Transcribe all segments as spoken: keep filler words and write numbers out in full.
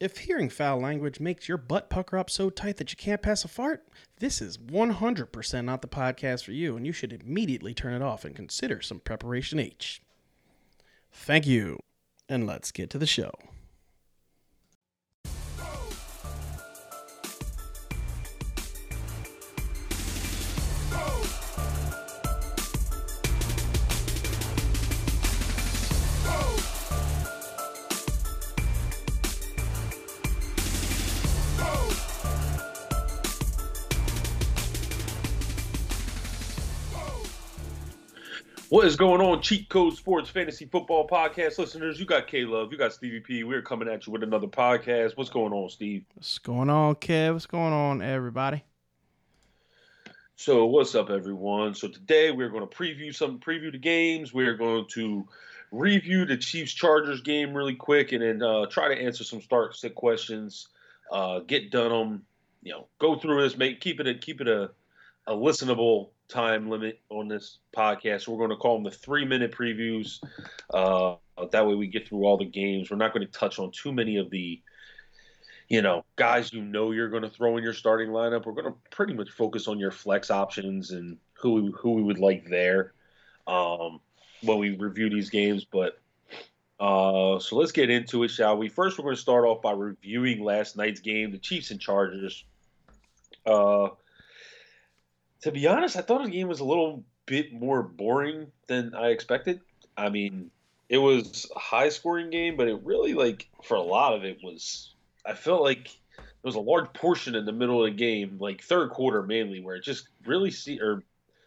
If hearing foul language makes your butt pucker up so tight that you can't pass a fart, this is one hundred percent not the podcast for you, and you should immediately turn it off and consider some Preparation H. Thank you, and let's get to the show. What is going on, Cheat Code Sports Fantasy Football Podcast listeners? You got K-Love, you got Stevie P. We're coming at you with another podcast. What's going on, Steve? What's going on, Kev? What's going on, everybody? So what's up, everyone? So today we're going to preview some preview the games. We're going to review the Chiefs-Chargers game really quick and then uh, try to answer some start-sit questions. Uh, get done them. You know, go through this. Make keep it a, keep it a, a listenable time limit on this podcast. We're going to call them the three-minute previews. Uh, that way we get through all the games. We're not going to touch on too many of the, you know, guys you know you're going to throw in your starting lineup. We're going to pretty much focus on your flex options and who we, who we would like there um, when we review these games. But uh, so let's get into it, shall we? First, we're going to start off by reviewing last night's game, the Chiefs and Chargers. Uh To be honest, I thought the game was a little bit more boring than I expected. I mean, it was a high-scoring game, but it really, like, for a lot of it was – I felt like there was a large portion in the middle of the game, like third quarter mainly, where it just really – or,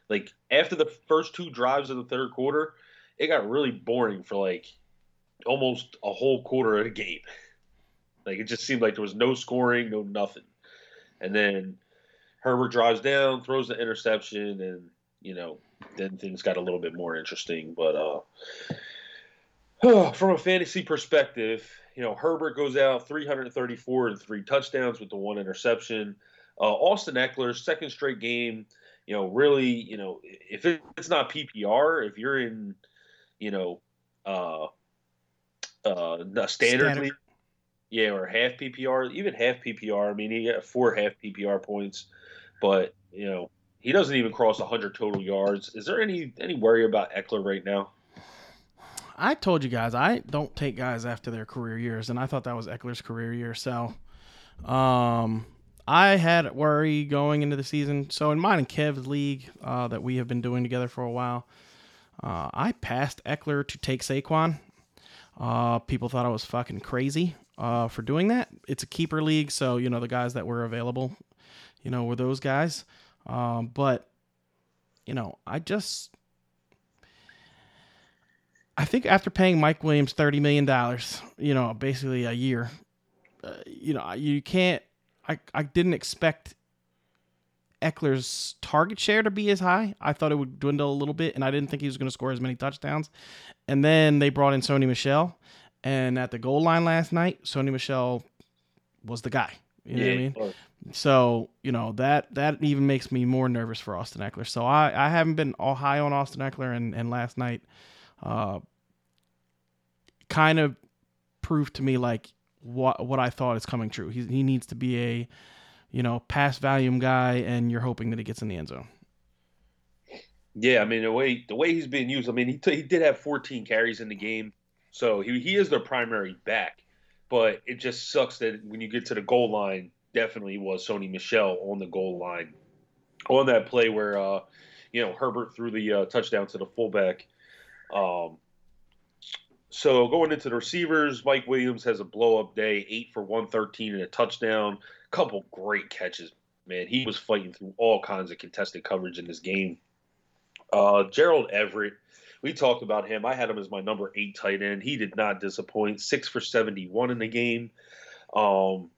like, after the first two drives of the third quarter, it got really boring for, like, almost a whole quarter of the game. Like, it just seemed like there was no scoring, no nothing. And then – Herbert drives down, throws the interception, and, you know, then things got a little bit more interesting. But uh, from a fantasy perspective, you know, Herbert goes out three hundred thirty-four and three touchdowns with the one interception. Uh, Austin Ekeler, second straight game, you know, really, you know, if it's not P P R, if you're in, you know, uh, uh, standard, standard. league, yeah, or half P P R, even half P P R, I mean, he got four half P P R points. But, you know, he doesn't even cross one hundred total yards. Is there any any worry about Ekeler right now? I told you guys, I don't take guys after their career years, and I thought that was Eckler's career year. So um, I had worry going into the season. So in mine and Kev's league uh, that we have been doing together for a while, uh, I passed Ekeler to take Saquon. Uh, people thought I was fucking crazy uh, for doing that. It's a keeper league, so, you know, the guys that were available – you know, were those guys. Um, but, you know, I just... I think after paying Mike Williams thirty million dollars, you know, basically a year, uh, you know, you can't... I, I didn't expect Eckler's target share to be as high. I thought it would dwindle a little bit, and I didn't think he was going to score as many touchdowns. And then they brought in Sony Michel, and at the goal line last night, Sony Michel was the guy. You know yeah, what I mean? Or- So, you know, that that even makes me more nervous for Austin Ekeler. So I, I haven't been all high on Austin Ekeler, and, and last night uh, kind of proved to me, like, what what I thought is coming true. He, he needs to be a, you know, pass volume guy, and you're hoping that he gets in the end zone. Yeah, I mean, the way the way he's being used, I mean, he, t- he did have fourteen carries in the game, so he he is their primary back. But it just sucks that when you get to the goal line, definitely was Sony Michel on the goal line on that play where, uh, you know, Herbert threw the uh, touchdown to the fullback. Um, so going into the receivers, Mike Williams has a blow-up day, eight for one thirteen and a touchdown. Couple great catches, man. He was fighting through all kinds of contested coverage in this game. Uh, Gerald Everett, we talked about him. I had him as my number eight tight end. He did not disappoint, six for seventy-one in the game. Um,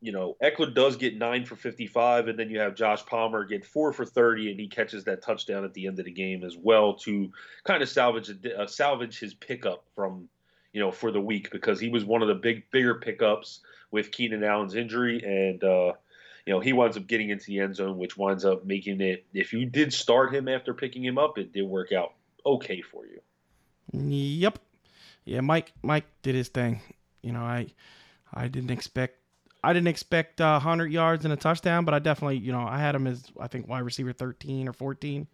You know, Ekeler does get nine for fifty-five, and then you have Josh Palmer get four for thirty, and he catches that touchdown at the end of the game as well to kind of salvage uh, salvage his pickup from, you know, for the week, because he was one of the big bigger pickups with Keenan Allen's injury, and uh, you know, he winds up getting into the end zone, which winds up making it, if you did start him after picking him up, it did work out okay for you. Yep. Yeah, Mike. Mike did his thing. You know, I. I didn't expect I didn't expect uh, one hundred yards and a touchdown, but I definitely, you know, I had him as, I think, wide receiver thirteen or fourteen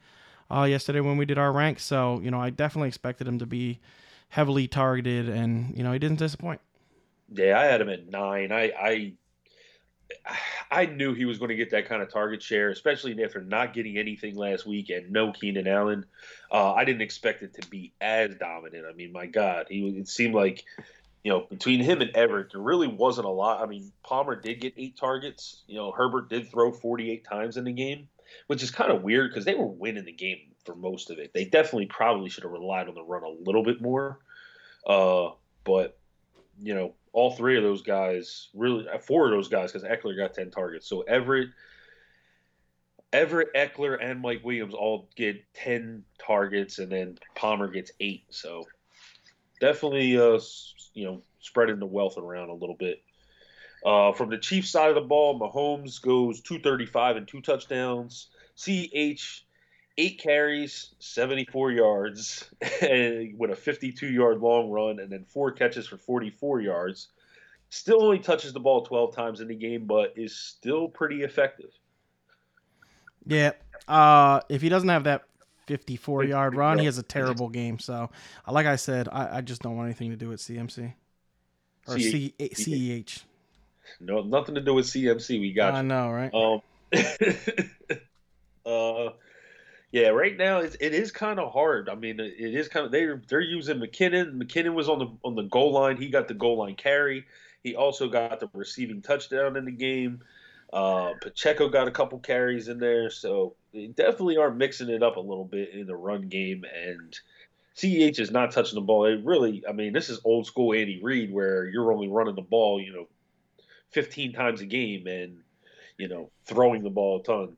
uh, yesterday when we did our rank. So, you know, I definitely expected him to be heavily targeted, and, you know, he didn't disappoint. Yeah, I had him at nine. I I, I knew he was going to get that kind of target share, especially after not getting anything last week and no Keenan Allen. Uh, I didn't expect it to be as dominant. I mean, my God, he it seemed like, you know, between him and Everett, there really wasn't a lot. I mean, Palmer did get eight targets. You know, Herbert did throw forty-eight times in the game, which is kind of weird because they were winning the game for most of it. They definitely probably should have relied on the run a little bit more. Uh, but, you know, all three of those guys, really four of those guys, because Ekeler got ten targets. So Everett, Everett, Ekeler, and Mike Williams all get ten targets, and then Palmer gets eight. So definitely, uh, you know, spreading the wealth around a little bit. Uh, from the Chiefs side of the ball, Mahomes goes two thirty-five and two touchdowns. C H, eight carries, seventy-four yards, and with a fifty-two-yard long run, and then four catches for forty-four yards. Still only touches the ball twelve times in the game, but is still pretty effective. Yeah, uh, if he doesn't have that fifty-four-yard run, he has a terrible game. So, like I said, I, I just don't want anything to do with C M C. Or C E H. No, nothing to do with C M C. We got you. I know, right? Um, uh. Yeah, right now it's, it is kind of hard. I mean, it is kind of they're they're using McKinnon. McKinnon was on the on the goal line. He got the goal line carry. He also got the receiving touchdown in the game. Uh, Pacheco got a couple carries in there, so they definitely are mixing it up a little bit in the run game. And C E H is not touching the ball. It really, I mean, this is old school Andy Reid where you're only running the ball, you know, fifteen times a game and you know throwing the ball a ton.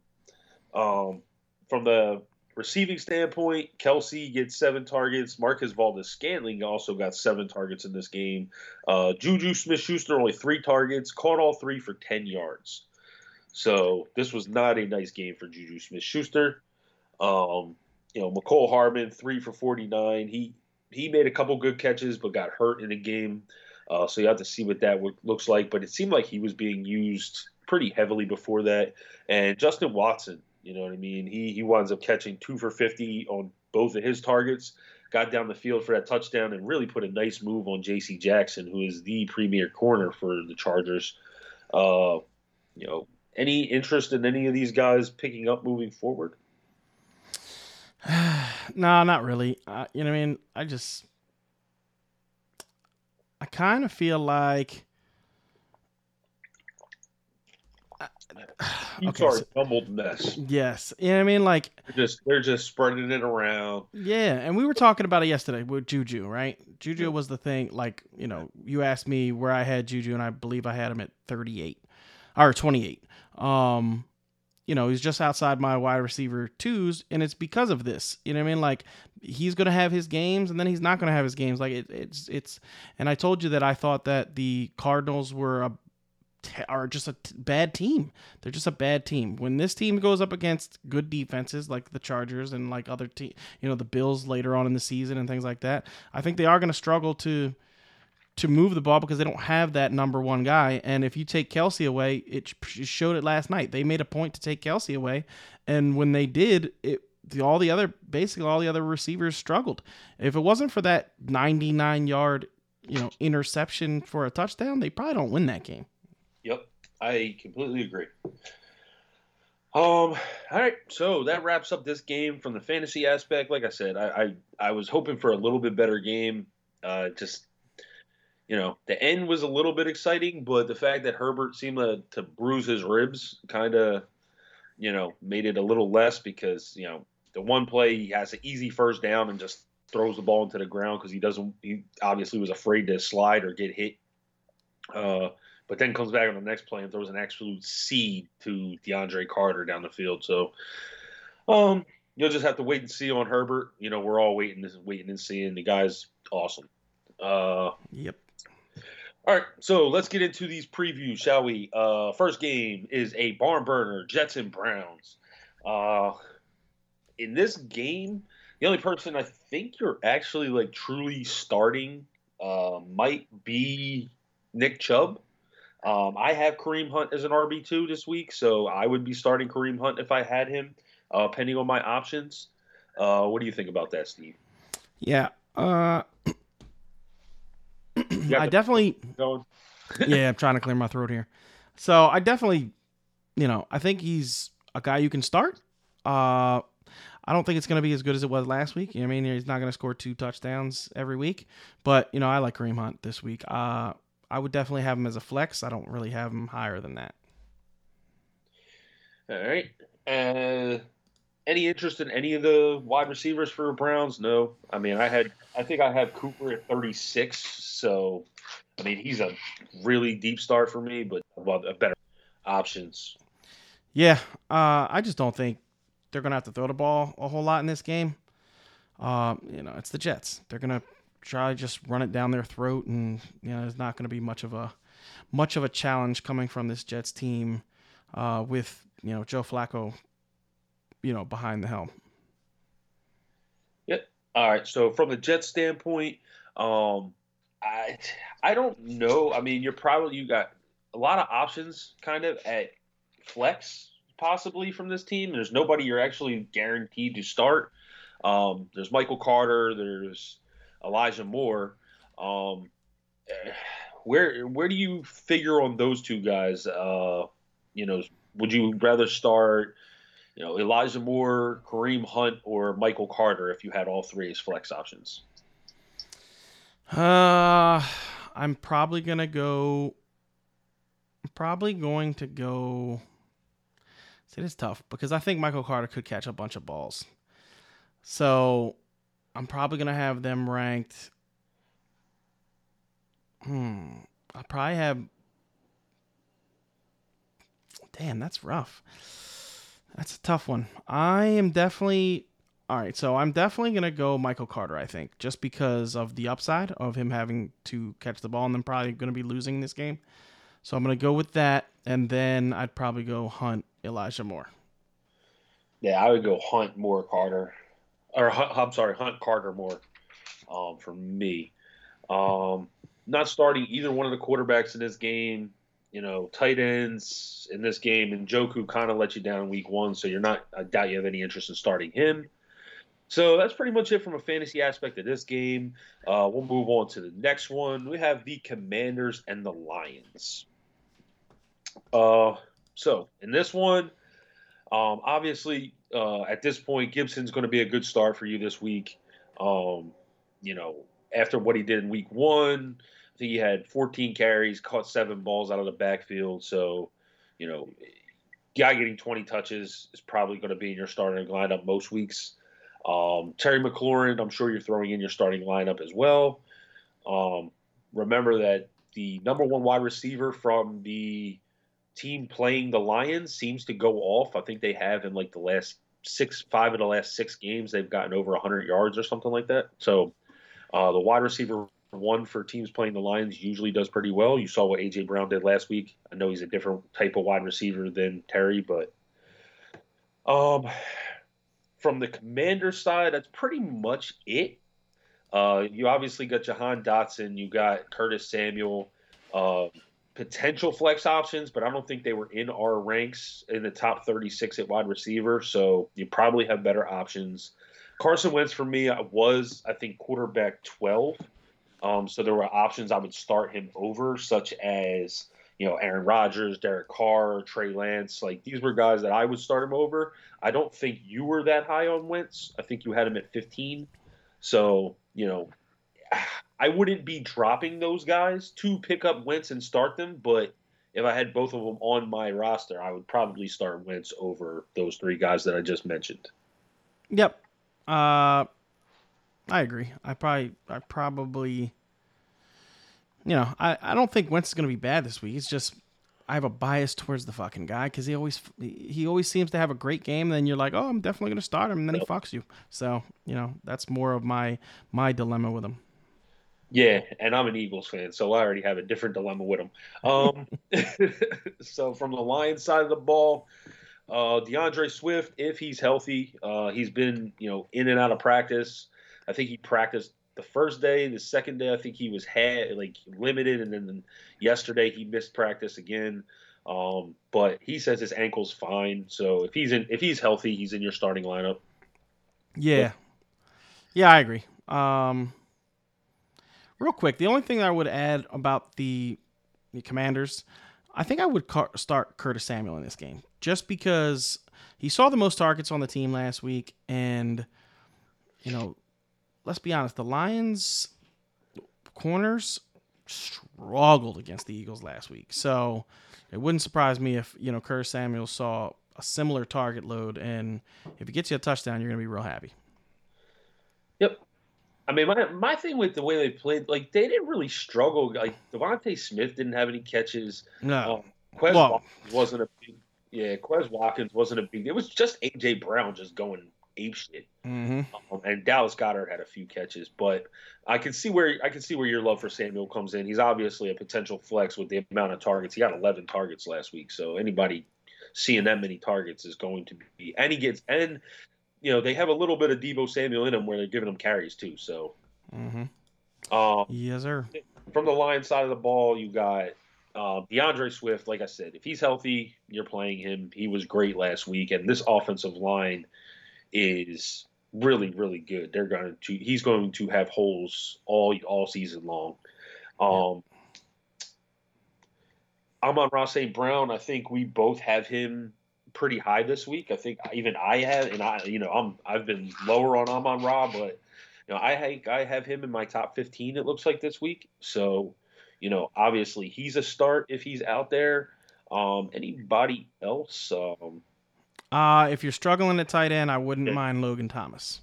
Um, From the receiving standpoint, Kelsey gets seven targets. Marquez Valdes-Scantling also got seven targets in this game. Uh, Juju Smith-Schuster only three targets, caught all three for ten yards. So this was not a nice game for Juju Smith-Schuster. Um, you know, Mecole Hardman, three for forty-nine. He he made a couple good catches but got hurt in the game. Uh, so you have to see what that looks like. But it seemed like he was being used pretty heavily before that. And Justin Watson. You know what I mean? He he winds up catching two for fifty on both of his targets, got down the field for that touchdown, and really put a nice move on J C Jackson, who is the premier corner for the Chargers. Uh, you know, any interest in any of these guys picking up moving forward? No, not really. Uh, you know what I mean? I just – I kind of feel like – Okay, are so, a jumbled mess. Yes. You know what I mean? Like they're just they're just spreading it around. Yeah, and we were talking about it yesterday with Juju, right? Juju was the thing, like, you know, you asked me where I had Juju and I believe I had him at thirty-eight or twenty-eight. Um, you know, he's just outside my wide receiver twos, and it's because of this. You know what I mean? Like he's gonna have his games and then he's not gonna have his games. Like it, it's it's and I told you that I thought that the Cardinals were a are just a t- bad team. They're just a bad team. When this team goes up against good defenses like the Chargers and like other team, you know, the Bills later on in the season and things like that, I think they are going to struggle to to move the ball because they don't have that number one guy. And if you take Kelsey away, it showed it last night. They made a point to take Kelsey away, and when they did, it the, all the other basically all the other receivers struggled. If it wasn't for that ninety-nine yard, you know, interception for a touchdown, they probably don't win that game. Yep, I completely agree. Um, all right, so that wraps up this game from the fantasy aspect. Like I said, I I, I was hoping for a little bit better game. Uh, just, you know, the end was a little bit exciting, but the fact that Herbert seemed to, to bruise his ribs kind of, you know, made it a little less because, you know, the one play he has an easy first down and just throws the ball into the ground because he doesn't – he obviously was afraid to slide or get hit. Uh But then comes back on the next play and throws an absolute seed to DeAndre Carter down the field. So um, you'll just have to wait and see on Herbert. You know, we're all waiting, waiting and seeing. The guy's awesome. Uh, yep. All right, so let's get into these previews, shall we? Uh, first game is a barn burner, Jets and Browns. Uh, in this game, the only person I think you're actually like truly starting uh, might be Nick Chubb. Um, I have Kareem Hunt as an R B two this week, so I would be starting Kareem Hunt if I had him, uh, depending on my options. Uh, what do you think about that, Steve? Yeah. Uh, I definitely going. Yeah, I'm trying to clear my throat here. So I definitely, you know, I think he's a guy you can start. Uh, I don't think it's going to be as good as it was last week. You know what I mean? He's not going to score two touchdowns every week. But, you know, I like Kareem Hunt this week. Uh, I would definitely have him as a flex. I don't really have him higher than that. All right. Uh, any interest in any of the wide receivers for the Browns? No. I mean, I had, I think I have Cooper at thirty-six. So, I mean, he's a really deep start for me, but better options. Yeah. Uh, I just don't think they're going to have to throw the ball a whole lot in this game. Um, you know, it's the Jets. They're going to try to just run it down their throat, and, you know, there's not going to be much of a much of a challenge coming from this Jets team uh, with, you know, Joe Flacco, you know, behind the helm. Yep. All right. So from the Jets standpoint, um, I I don't know. I mean, you're probably you got a lot of options kind of at flex, possibly, from this team. There's nobody you're actually guaranteed to start. Um, there's Michael Carter. There's Elijah Moore. Um, where where do you figure on those two guys? Uh, you know, would you rather start, you know, Elijah Moore, Kareem Hunt, or Michael Carter if you had all three as flex options? Uh, I'm probably gonna go. I'm probably going to go. It is tough because I think Michael Carter could catch a bunch of balls. So I'm probably going to have them ranked. Hmm. I probably have. Damn, that's rough. That's a tough one. I am definitely. All right. So I'm definitely going to go Michael Carter, I think, just because of the upside of him having to catch the ball and then probably going to be losing this game. So I'm going to go with that. And then I'd probably go Hunt, Elijah Moore. Yeah, I would go Hunt, Moore, Carter. Or I'm sorry, Hunt, Carter, Moore um, for me. Um, not starting either one of the quarterbacks in this game. You know, tight ends in this game. And Njoku kind of let you down week one, so you're not. I doubt you have any interest in starting him. So that's pretty much it from a fantasy aspect of this game. Uh, we'll move on to the next one. We have the Commanders and the Lions. Uh, so in this one, um, obviously, uh, at this point, Gibson's going to be a good start for you this week. Um, you know, after what he did in week one, I think he had fourteen carries, caught seven balls out of the backfield. So, you know, guy getting twenty touches is probably going to be in your starting lineup most weeks. Um, Terry McLaurin, I'm sure you're throwing in your starting lineup as well. Um, remember that the number one wide receiver from the team playing the Lions seems to go off. I think they have in like the last six, five of the last six games, they've gotten over one hundred yards or something like that. So uh, the wide receiver one for teams playing the Lions usually does pretty well. You saw what A J Brown did last week. I know he's a different type of wide receiver than Terry, but um, from the Commander's side, that's pretty much it. Uh, you obviously got Jahan Dotson. You got Curtis Samuel. Uh, potential flex options, but I don't think they were in our ranks in the top thirty-six at wide receiver, so you probably have better options. Carson Wentz for me was, I think, quarterback twelve, um, so there were options I would start him over, such as, you know, Aaron Rodgers, Derek Carr, Trey Lance. Like, these were guys that I would start him over. I don't think you were that high on Wentz. I think you had him at fifteen, so, you know, I wouldn't be dropping those guys to pick up Wentz and start them, but if I had both of them on my roster, I would probably start Wentz over those three guys that I just mentioned. Yep. Uh, I agree. I probably, I probably, you know, I, I don't think Wentz is going to be bad this week. It's just I have a bias towards the fucking guy because he always he always seems to have a great game. And then you're like, oh, I'm definitely going to start him, and then he fucks you. So, you know, that's more of my my dilemma with him. Yeah, and I'm an Eagles fan, so I already have a different dilemma with them. Um, so from the Lions side of the ball, uh, DeAndre Swift, if he's healthy, uh, he's been, you know, in and out of practice. I think he practiced the first day, the second day, I think he was had like limited, and then yesterday he missed practice again. Um, but he says his ankle's fine, so if he's in, if he's healthy, he's in your starting lineup. Yeah, yeah, I agree. Um, real quick, the only thing I would add about the, the Commanders, I think I would car- start Curtis Samuel in this game, just because he saw the most targets on the team last week, and you know, let's be honest, the Lions corners struggled against the Eagles last week, so it wouldn't surprise me if, you know, Curtis Samuel saw a similar target load, and if he gets you a touchdown, you're going to be real happy. Yep. I mean, my my thing with the way they played, like, they didn't really struggle. Like, Devontae Smith didn't have any catches. No. Um, Quez well, Watkins wasn't a big – yeah, Quez Watkins wasn't a big – it was just A J Brown just going apeshit. Mm-hmm. Um, and Dallas Goedert had a few catches. But I can see where I can see where your love for Samuel comes in. He's obviously a potential flex with the amount of targets. He got eleven targets last week, so anybody seeing that many targets is going to be – and he gets – and – you know, they have a little bit of Debo Samuel in them where they're giving them carries too. So, mm-hmm. um, yes, sir. From the Lions side of the ball, you got uh, DeAndre Swift. Like I said, if he's healthy, you're playing him. He was great last week, and this offensive line is really, really good. They're going to he's going to have holes all all season long. Um, yeah. Amon-Ra Saint Brown. I think we both have him pretty high this week. I think even I have, and I, you know, I'm, I've been lower on Amon-Ra, but you know, I think I have him in my top fifteen. It looks like this week. So, you know, obviously he's a start if he's out there. Um, anybody else? Um, uh, if you're struggling at tight end, I wouldn't yeah. mind Logan Thomas.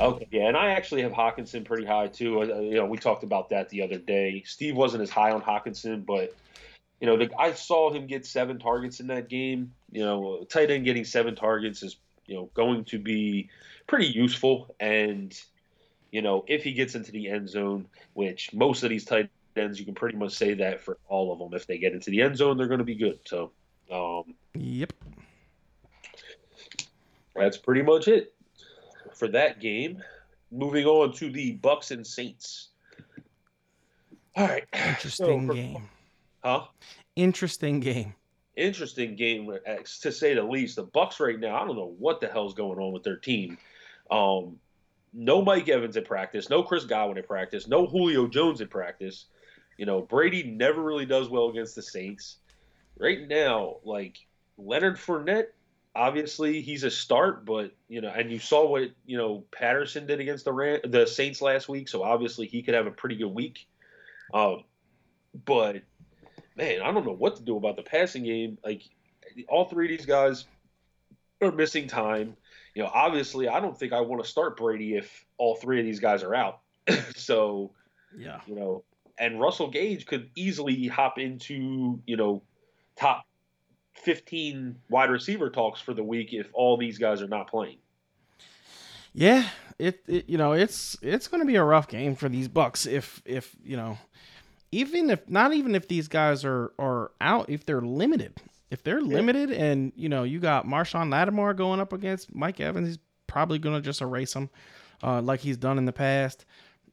Okay. Yeah. And I actually have Hawkinson pretty high too. Uh, you know, we talked about that the other day. Steve wasn't as high on Hawkinson, but you know, the, I saw him get seven targets in that game. You know, tight end getting seven targets is, you know, going to be pretty useful. And, you know, if he gets into the end zone, which most of these tight ends, you can pretty much say that for all of them. If they get into the end zone, they're going to be good. So, um, yep. That's pretty much it for that game. Moving on to the Bucs and Saints. All right. Interesting so for, game. Huh? Interesting game. Interesting game, to say the least. The Bucs right now, I don't know what the hell's going on with their team. Um, no Mike Evans at practice. No Chris Godwin at practice. No Julio Jones at practice. You know, Brady never really does well against the Saints. Right now, like, Leonard Fournette, obviously he's a start, but, you know, and you saw what, you know, Patterson did against the Ram- the Saints last week, so obviously he could have a pretty good week. Um, but... man, I don't know what to do about the passing game. Like, all three of these guys are missing time. You know, obviously, I don't think I want to start Brady if all three of these guys are out. So, yeah, you know, and Russell Gage could easily hop into, you know, top fifteen wide receiver talks for the week if all these guys are not playing. Yeah, it, it you know, it's it's going to be a rough game for these Bucs if if, you know, even if not even if these guys are, are out, if they're limited, if they're yeah. limited and, you know, you got Marshawn Lattimore going up against Mike Evans, he's probably going to just erase him uh, like he's done in the past.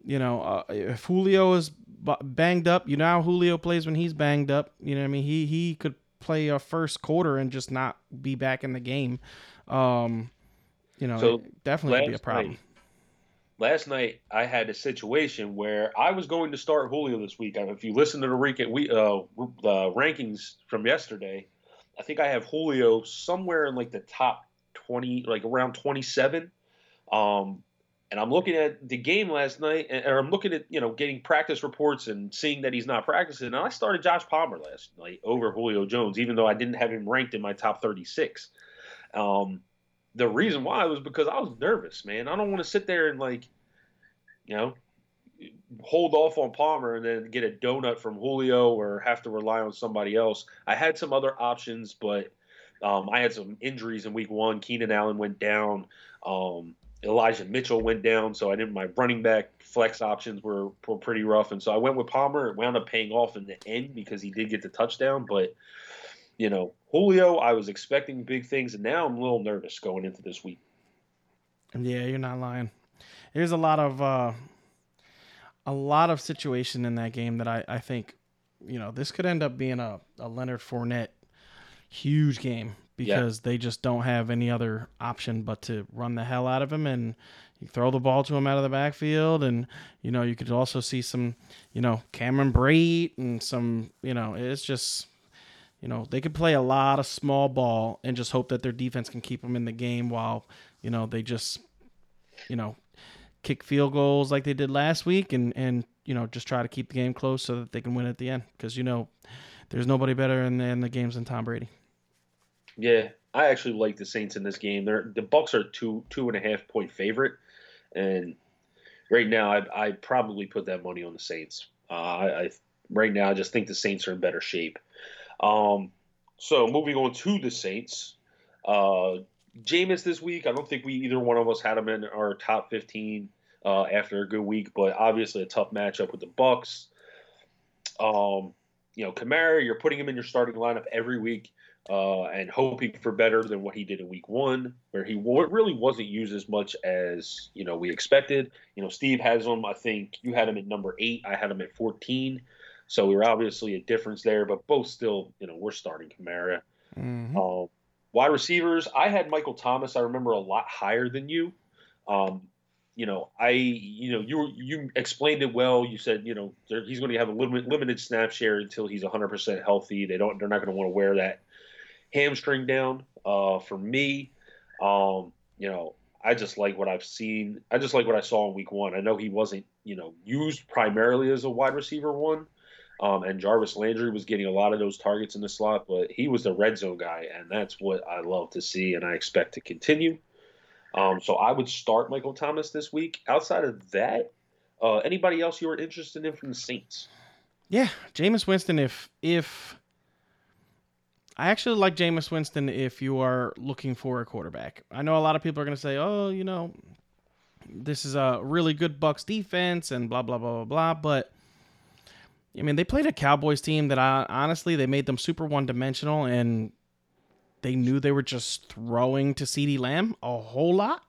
You know, uh, if Julio is b- banged up, you know how Julio plays when he's banged up. You know what I mean? He, he could play a first quarter and just not be back in the game. Um, you know, so it definitely could be a problem. Night. Last night, I had a situation where I was going to start Julio this week. If you listen to the, re- we, uh, the rankings from yesterday, I think I have Julio somewhere in like the top twenty, like around twenty-seven. Um, and I'm looking at the game last night, and or I'm looking at, you know, getting practice reports and seeing that he's not practicing. And I started Josh Palmer last night over Julio Jones, even though I didn't have him ranked in my top thirty-six. Um, The reason why was because I was nervous, man. I don't want to sit there and, like, you know, hold off on Palmer and then get a donut from Julio or have to rely on somebody else. I had some other options, but um, I had some injuries in week one. Keenan Allen went down. Um, Elijah Mitchell went down. So I didn't. My running back flex options were, were pretty rough. And so I went with Palmer. It wound up paying off in the end because he did get the touchdown, but – you know, Julio, I was expecting big things, and now I'm a little nervous going into this week. Yeah, you're not lying. There's a lot of uh, a lot of situation in that game that I, I think, you know, this could end up being a, a Leonard Fournette huge game because yeah. they just don't have any other option but to run the hell out of him, and you throw the ball to him out of the backfield. And, you know, you could also see some, you know, Cameron Brate and some, you know, it's just, you know, they could play a lot of small ball and just hope that their defense can keep them in the game while, you know, they just, you know, kick field goals like they did last week and, and, you know, just try to keep the game close so that they can win at the end. Because, you know, there's nobody better in the, in the games than Tom Brady. Yeah, I actually like the Saints in this game. They're, the Bucs are two two and a half point favorite, and right now I I probably put that money on the Saints. Uh, I, I right now I just think the Saints are in better shape. Um, so moving on to the Saints, uh, Jameis this week. I don't think we either one of us had him in our top fifteen uh, after a good week, but obviously a tough matchup with the Bucs. Um, you know, Kamara, you're putting him in your starting lineup every week. Uh, and hoping for better than what he did in week one, where he w- really wasn't used as much as, you know, we expected. You know, Steve has him, I think you had him at number eight, I had him at fourteen. So we were obviously a difference there, but both still, you know, we're starting Kamara. Mm-hmm. Um, wide receivers, I had Michael Thomas, I remember a lot higher than you. Um, you know, I, you know, you you explained it well. You said, you know, he's going to have a limited, limited snap share until he's one hundred percent healthy. They don't, they're not going to want to wear that hamstring down. Uh, for me, um, you know, I just like what I've seen. I just like what I saw in week one. I know he wasn't, you know, used primarily as a wide receiver one, um, and Jarvis Landry was getting a lot of those targets in the slot, but he was the red zone guy, and that's what I love to see, and I expect to continue. Um, so I would start Michael Thomas this week. Outside of that, uh, anybody else you were interested in from the Saints? Yeah, Jameis Winston, if if. I actually like Jameis Winston if you are looking for a quarterback. I know a lot of people are going to say, oh, you know, this is a really good Bucs defense and blah, blah, blah, blah, blah. But, I mean, they played a Cowboys team that I, honestly, they made them super one-dimensional, and they knew they were just throwing to CeeDee Lamb a whole lot.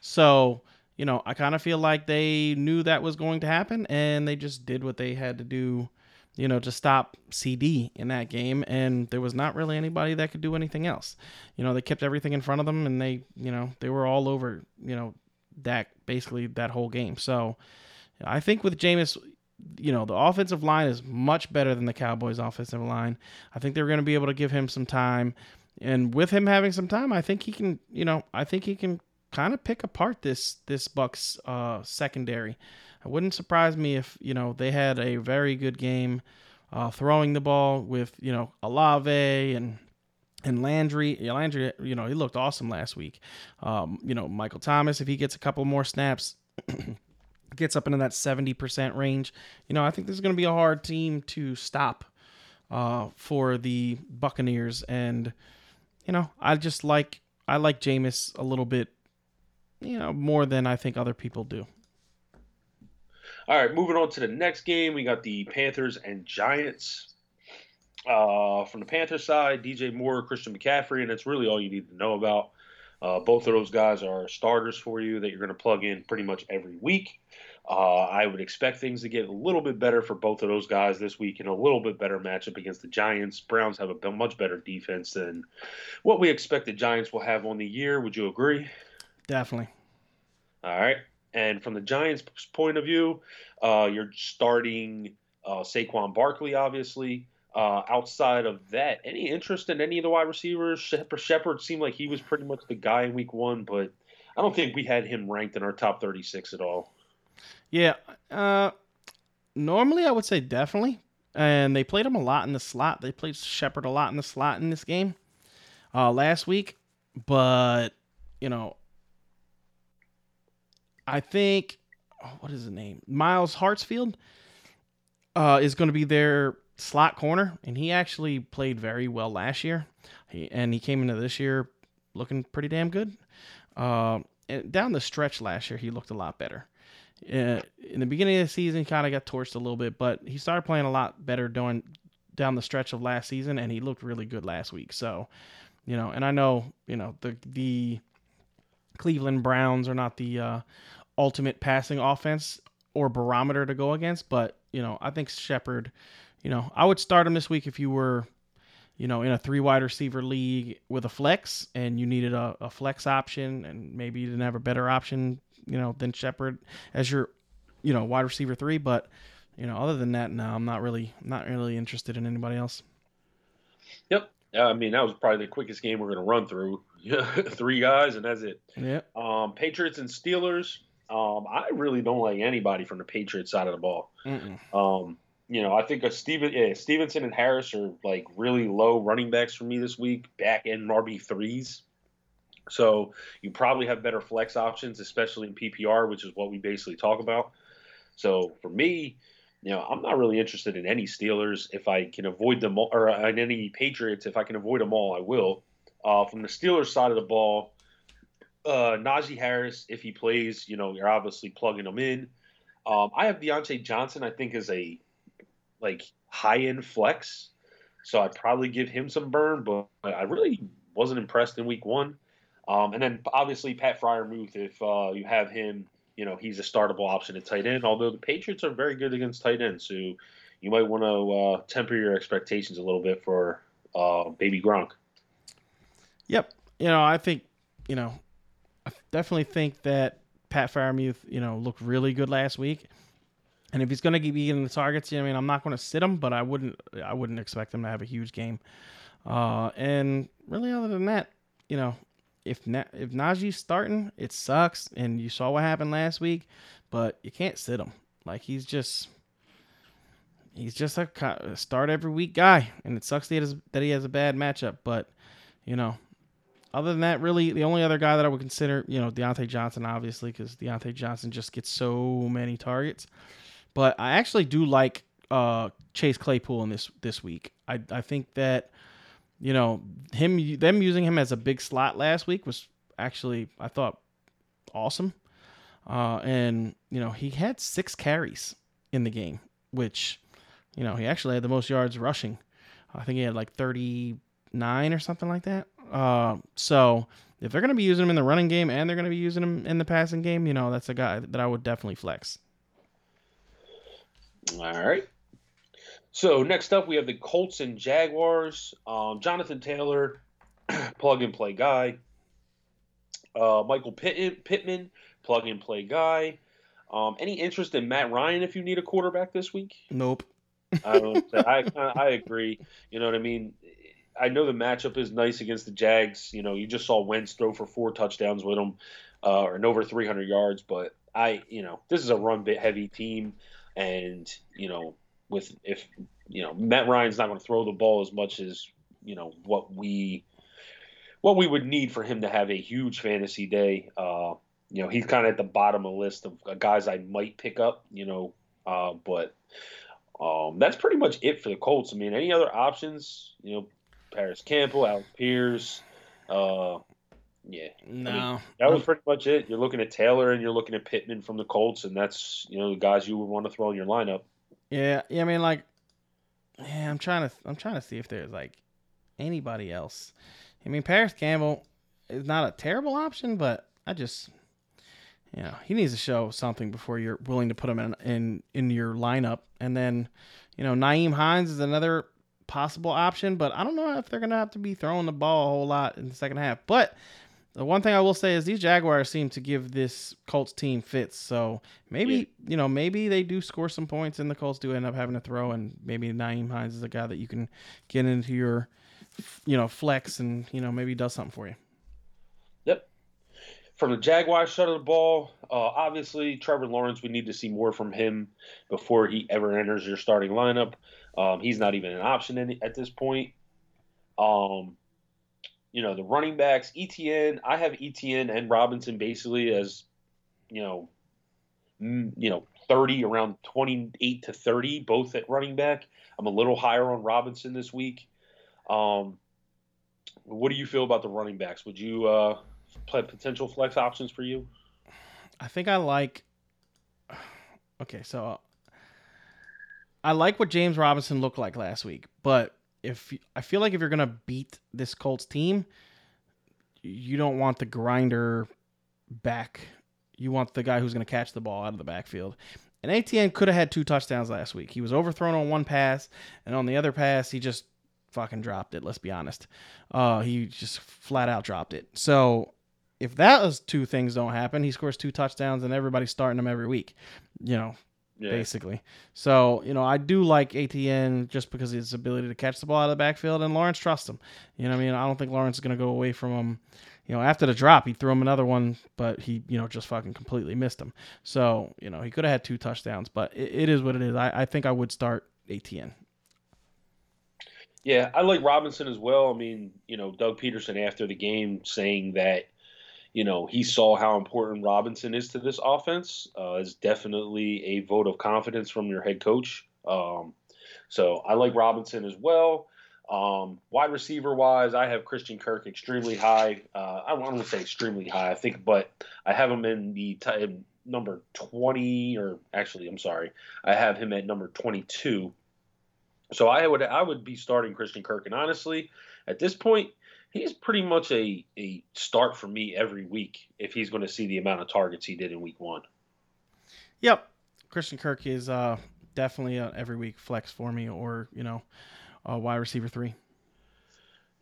So, you know, I kind of feel like they knew that was going to happen, and they just did what they had to do, you know, to stop C D in that game, and there was not really anybody that could do anything else. You know, they kept everything in front of them, and they, you know, they were all over, you know, that basically that whole game. So I think with Jameis, you know, the offensive line is much better than the Cowboys' offensive line. I think they're going to be able to give him some time, and with him having some time, I think he can, you know, I think he can kind of pick apart this this Bucs uh, secondary. It wouldn't surprise me if, you know, they had a very good game uh, throwing the ball with, you know, Olave and and Landry. Landry, you know, he looked awesome last week. Um, you know, Michael Thomas, if he gets a couple more snaps, gets up into that seventy percent range, you know, I think this is going to be a hard team to stop uh, for the Buccaneers. And, you know, I just like, I like Jameis a little bit, you know, more than I think other people do. All right, moving on to the next game, we got the Panthers and Giants. Uh, from the Panthers side, D J Moore, Christian McCaffrey, and that's really all you need to know about. Uh, both of those guys are starters for you that you're going to plug in pretty much every week. Uh, I would expect things to get a little bit better for both of those guys this week and a little bit better matchup against the Giants. Browns have a much better defense than what we expect the Giants will have on the year. Would you agree? Definitely. All right. And from the Giants' point of view, uh, you're starting uh, Saquon Barkley, obviously. Uh, outside of that, any interest in any of the wide receivers? Shepard seemed like he was pretty much the guy in week one, but I don't think we had him ranked in our top thirty-six at all. Yeah. Uh, normally, I would say definitely. And they played him a lot in the slot. They played Shepard a lot in the slot in this game uh, last week. But, you know, I think, oh, what is his name? Miles Hartsfield uh, is going to be their slot corner, and he actually played very well last year, he, and he came into this year looking pretty damn good. Uh, and down the stretch last year, he looked a lot better. Uh, in the beginning of the season, kind of got torched a little bit, but he started playing a lot better doing, down the stretch of last season, and he looked really good last week. So, you know, and I know, you know, the the Cleveland Browns are not the uh, ultimate passing offense or barometer to go against. But, you know, I think Shepard, you know, I would start him this week if you were, you know, in a three wide receiver league with a flex and you needed a, a flex option and maybe you didn't have a better option, you know, than Shepard as your, you know, wide receiver three. But, you know, other than that, no, I'm not really, not really interested in anybody else. Yep. Yeah, I mean, that was probably the quickest game we're going to run through. Three guys, and that's it. Yeah. Um, Patriots and Steelers. Um, I really don't like anybody from the Patriots side of the ball. Um, you know, I think a Steven, yeah, Stevenson and Harris are, like, really low running backs for me this week, back end R B threes. So you probably have better flex options, especially in P P R, which is what we basically talk about. So for me, you know, I'm not really interested in any Steelers if I can avoid them all, or in any Patriots. If I can avoid them all, I will. Uh, from the Steelers side of the ball, uh, Najee Harris, if he plays, you know, you're obviously plugging him in. Um, I have Deontay Johnson, I think, as a, like, high-end flex. So I'd probably give him some burn, but I really wasn't impressed in week one. Um, and then, obviously, Pat Freiermuth, if uh, you have him, you know, he's a startable option at tight end, although the Patriots are very good against tight end. So you might want to uh, temper your expectations a little bit for uh, baby Gronk. Yep. You know, I think, you know, I definitely think that Pat Freiermuth, you know, looked really good last week. And if he's going to be getting the targets, you know, I mean, I'm not going to sit him, but I wouldn't, I wouldn't expect him to have a huge game. Uh, and really, other than that, you know, if Na- if Najee's starting, it sucks. And you saw what happened last week, but you can't sit him. Like, he's just, he's just a start every week guy. And it sucks that he has, that he has a bad matchup, but, you know, other than that, really, the only other guy that I would consider, you know, Deontay Johnson, obviously, because Deontay Johnson just gets so many targets. But I actually do like uh, Chase Claypool in this this week. I I think that, you know, him them using him as a big slot last week was actually, I thought, awesome. Uh, and, you know, he had six carries in the game, which, you know, he actually had the most yards rushing. I think he had like thirty-nine or something like that. Uh, so if they're going to be using him in the running game and they're going to be using him in the passing game, you know, that's a guy that I would definitely flex. All right. So next up, we have the Colts and Jaguars. Um, Jonathan Taylor, plug and play guy. Uh, Michael Pitt- Pittman, plug and play guy. Um, any interest in Matt Ryan if you need a quarterback this week? Nope. I don't. I I agree. You know what I mean? I know the matchup is nice against the Jags. You know, you just saw Wentz throw for four touchdowns with him, uh, or an over three hundred yards. But I, you know, this is a run bit heavy team, and you know, with if you know Matt Ryan's not going to throw the ball as much as you know what we what we would need for him to have a huge fantasy day. Uh, you know, he's kind of at the bottom of the list of guys I might pick up. You know, uh, but um, that's pretty much it for the Colts. I mean, any other options? You know. Paris Campbell, Alec Pierce, uh, yeah. No, I mean, that was pretty much it. You're looking at Taylor and you're looking at Pittman from the Colts, and that's you know the guys you would want to throw in your lineup. Yeah, yeah. I mean, like, yeah, I'm trying to, I'm trying to see if there's like anybody else. I mean, Paris Campbell is not a terrible option, but I just, you know, he needs to show something before you're willing to put him in in, in your lineup. And then, you know, Nyheim Hines is another possible option, but I don't know if they're going to have to be throwing the ball a whole lot in the second half. But the one thing I will say is these Jaguars seem to give this Colts team fits. So maybe, yeah. you know, maybe they do score some points and the Colts do end up having to throw, and maybe Nyheim Hines is a guy that you can get into your, you know, flex and, you know, maybe does something for you. Yep. From the Jaguars side of the ball, uh, obviously Trevor Lawrence, we need to see more from him before he ever enters your starting lineup. Um, he's not even an option in, at this point. Um, you know, the running backs, E T N, I have E T N and Robinson basically as, you know, m- you know, thirty, around twenty-eight to thirty, both at running back. I'm a little higher on Robinson this week. Um, what do you feel about the running backs? Would you uh, play potential flex options for you? I think I like – okay, so – I like what James Robinson looked like last week, but if I feel like if you're going to beat this Colts team, you don't want the grinder back. You want the guy who's going to catch the ball out of the backfield. And Etienne could have had two touchdowns last week. He was overthrown on one pass, and on the other pass, he just fucking dropped it, let's be honest. Uh, he just flat out dropped it. So if those two things don't happen, he scores two touchdowns, and everybody's starting him every week, you know, yeah. basically. So, you know, I do like Etienne just because of his ability to catch the ball out of the backfield, and Lawrence trusts him. You know what I mean? I don't think Lawrence is going to go away from him. You know, after the drop, he threw him another one, but he, you know, just fucking completely missed him. So, you know, he could have had two touchdowns, but it, it is what it is. I, I think I would start Etienne. Yeah, I like Robinson as well. I mean, you know, Doug Peterson after the game saying that, you know, he saw how important Robinson is to this offense. Uh, is definitely a vote of confidence from your head coach. Um, so I like Robinson as well. Um, wide receiver wise, I have Christian Kirk extremely high. Uh, I don't want to say extremely high, I think, but I have him in the t- number twenty, or actually, I'm sorry, I have him at number twenty-two. So I would, I would be starting Christian Kirk. And honestly, at this point, he's pretty much a, a start for me every week if he's going to see the amount of targets he did in week one. Yep. Christian Kirk is, uh, definitely an every week flex for me, or, you know, Uh, wide receiver three.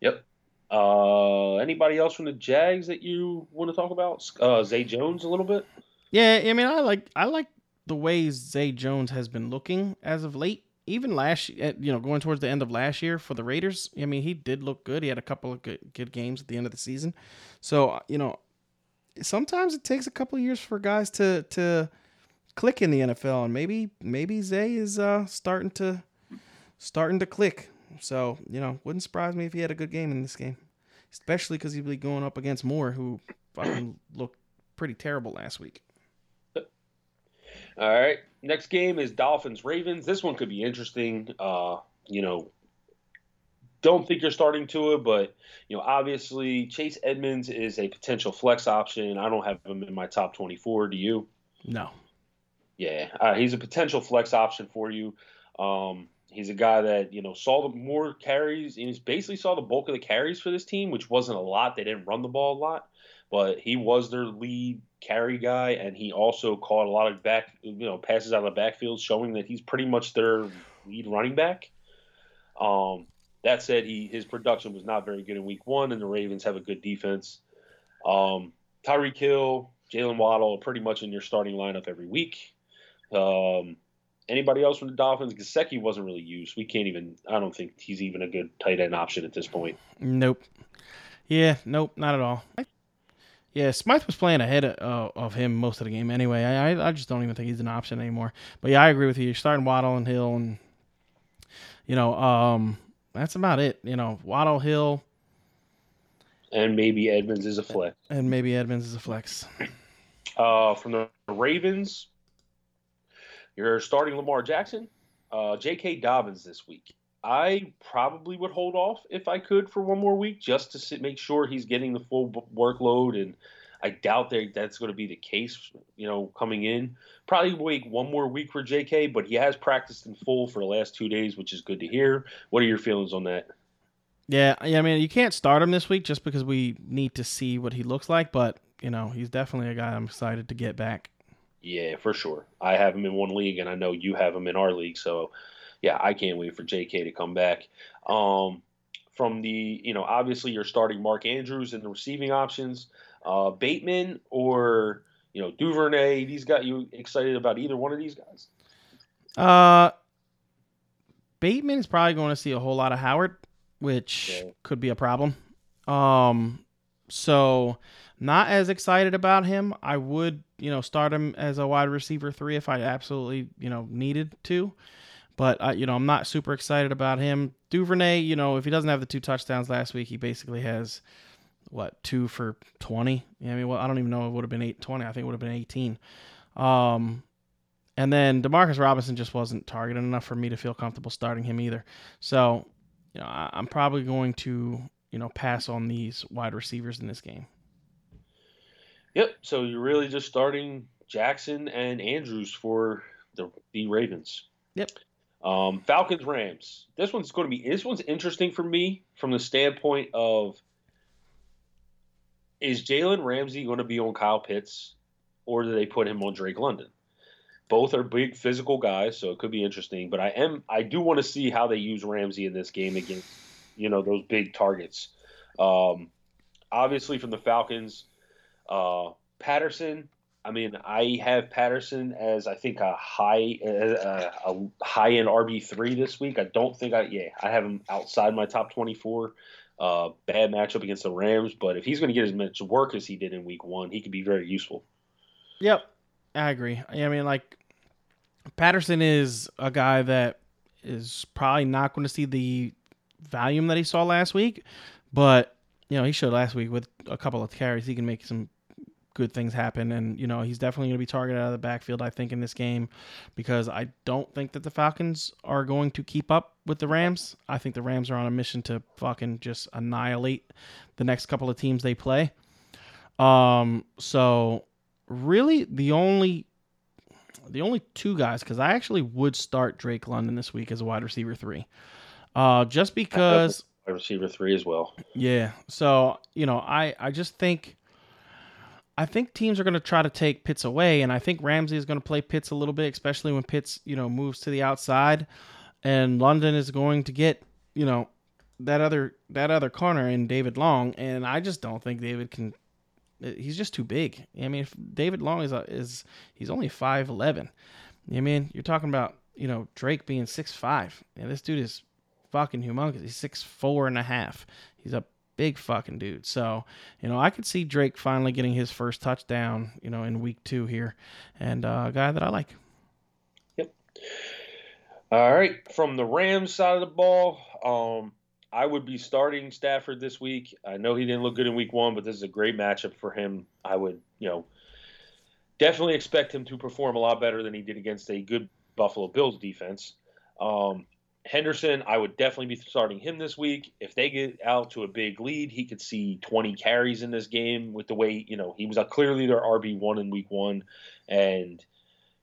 Yep. Uh, anybody else from the Jags that you want to talk about? Uh, Zay Jones a little bit. Yeah, I mean, I like I like the way Zay Jones has been looking as of late. Even last, you know, going towards the end of last year for the Raiders. I mean, he did look good. He had a couple of good, good games at the end of the season. So, you know, sometimes it takes a couple of years for guys to to click in the N F L, and maybe maybe Zay is uh, starting to. Starting to click. So, you know, wouldn't surprise me if he had a good game in this game. Especially because he'd be going up against Moore, who fucking looked pretty terrible last week. All right. Next game is Dolphins-Ravens. This one could be interesting. Uh, you know, don't think you're starting to it, but, you know, obviously Chase Edmonds is a potential flex option. I don't have him in my top twenty-four. Do you? No. Yeah. Uh, he's a potential flex option for you. Um He's a guy that, you know, saw the more carries. And he's basically saw the bulk of the carries for this team, which wasn't a lot. They didn't run the ball a lot. But he was their lead carry guy, and he also caught a lot of back, you know, passes out of the backfield, showing that he's pretty much their lead running back. Um, that said, he his production was not very good in week one, and the Ravens have a good defense. Um, Tyreek Hill, Jalen Waddle are pretty much in your starting lineup every week. Um Anybody else from the Dolphins? Gesicki wasn't really used. We can't even – I don't think he's even a good tight end option at this point. Nope. Yeah, nope, not at all. I, yeah, Smythe was playing ahead of, uh, of him most of the game anyway. I I just don't even think he's an option anymore. But, yeah, I agree with you. You're starting Waddle and Hill, and, you know, um, that's about it. You know, Waddle, Hill. And maybe Edmonds is a flex. And maybe Edmonds is a flex. Uh, from the Ravens – you're starting Lamar Jackson, uh, J K. Dobbins this week. I probably would hold off if I could for one more week just to sit, make sure he's getting the full b- workload, and I doubt that that's going to be the case, you know, coming in. Probably wait one more week for J K, but he has practiced in full for the last two days, which is good to hear. What are your feelings on that? Yeah, I mean, you can't start him this week just because we need to see what he looks like, but, you know, he's definitely a guy I'm excited to get back. Yeah, for sure. I have him in one league, and I know you have him in our league. So, yeah, I can't wait for J K to come back. Um, from the, you know, obviously you're starting Mark Andrews in the receiving options. Uh, Bateman or, you know, Duvernay, these got you excited about either one of these guys? Uh, Bateman is probably going to see a whole lot of Howard, which yeah. could be a problem. Um, so not as excited about him. I would, you know, start him as a wide receiver three if I absolutely, you know, needed to. But, I, you know, I'm not super excited about him. Duvernay, you know, if he doesn't have the two touchdowns last week, he basically has, what, two for twenty? I mean, well, I don't even know if it would have been eight twenty. I think it would have been eighteen. Um, and then Demarcus Robinson just wasn't targeted enough for me to feel comfortable starting him either. So, you know, I, I'm probably going to, you know, pass on these wide receivers in this game. Yep, so you're really just starting Jackson and Andrews for the, the Ravens. Yep. Um, Falcons, Rams. This one's going to be this one's interesting for me from the standpoint of, is Jalen Ramsey going to be on Kyle Pitts, or do they put him on Drake London? Both are big physical guys, so it could be interesting. But I am I do want to see how they use Ramsey in this game against, you know, those big targets. Um, obviously from the Falcons, uh, Patterson. I mean, I have Patterson as I think a high uh, a high end R B three this week. I don't think I yeah I have him outside my top twenty-four. Uh, bad matchup against the Rams, but if he's going to get as much work as he did in Week One, he could be very useful. Yep, I agree. I mean, like, Patterson is a guy that is probably not going to see the volume that he saw last week, but, you know, he showed last week with a couple of carries he can make some good things happen, and, you know, he's definitely going to be targeted out of the backfield, I think, in this game, because I don't think that the Falcons are going to keep up with the Rams. I think the Rams are on a mission to fucking just annihilate the next couple of teams they play. Um, so... Really, the only the only two guys, because I actually would start Drake London this week as a wide receiver three, uh, just because wide receiver three as well. Yeah, so you know, I, I just think I think teams are going to try to take Pitts away, and I think Ramsey is going to play Pitts a little bit, especially when Pitts, you know, moves to the outside, and London is going to get, you know, that other that other corner in David Long, and I just don't think David can. He's just too big. I mean, if David Long is, a, is he's only five eleven. I mean, you're talking about, you know, Drake being six five. Yeah, this dude is fucking humongous. He's six four and a half. He's a big fucking dude. So, you know, I could see Drake finally getting his first touchdown, you know, in week two here. And uh, a guy that I like. Yep. All right. From the Rams side of the ball, um, I would be starting Stafford this week. I know he didn't look good in week one, but this is a great matchup for him. I would, you know, definitely expect him to perform a lot better than he did against a good Buffalo Bills defense. Um, Henderson, I would definitely be starting him this week. If they get out to a big lead, he could see twenty carries in this game with the way, you know, he was clearly their R B one in week one. And,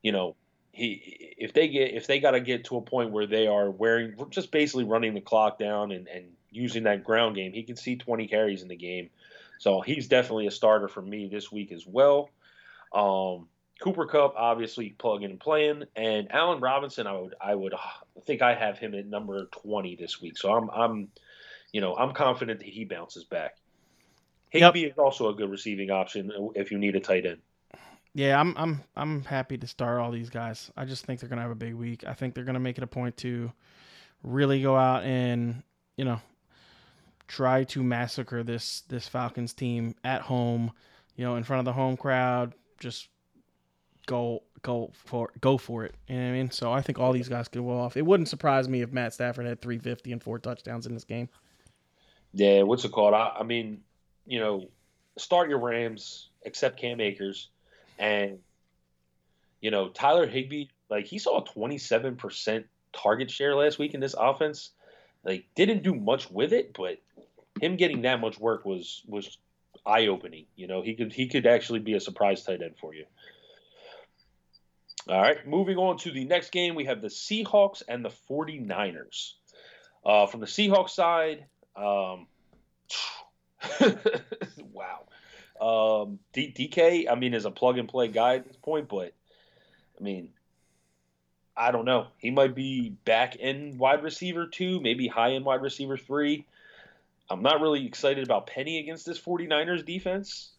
you know, He, if they get, if they got to get to a point where they are wearing, just basically running the clock down and, and using that ground game, he can see twenty carries in the game. So he's definitely a starter for me this week as well. Um, Cooper Kupp, obviously plugging and playing, and Allen Robinson, I would, I would I think I have him at number twenty this week. So I'm, I'm, you know, I'm confident that he bounces back. Higby yep. is also a good receiving option if you need a tight end. Yeah, I'm I'm I'm happy to start all these guys. I just think they're gonna have a big week. I think they're gonna make it a point to really go out and, you know, try to massacre this this Falcons team at home, you know, in front of the home crowd. Just go go for go for it. You know what I mean? So I think all these guys could go off. It wouldn't surprise me if Matt Stafford had three fifty and four touchdowns in this game. Yeah, what's it called? I, I mean, you know, start your Rams, except Cam Akers. And, you know, Tyler Higbee, like, he saw a twenty-seven percent target share last week in this offense. Like, didn't do much with it, but him getting that much work was was eye-opening. You know, he could he could actually be a surprise tight end for you. All right, moving on to the next game, we have the Seahawks and the forty-niners. Uh, from the Seahawks side, um, wow. Um, D K, I mean, is a plug-and-play guy at this point, but, I mean, I don't know. He might be back-end wide receiver two, maybe high-end wide receiver three. I'm not really excited about Penny against this forty-niners defense.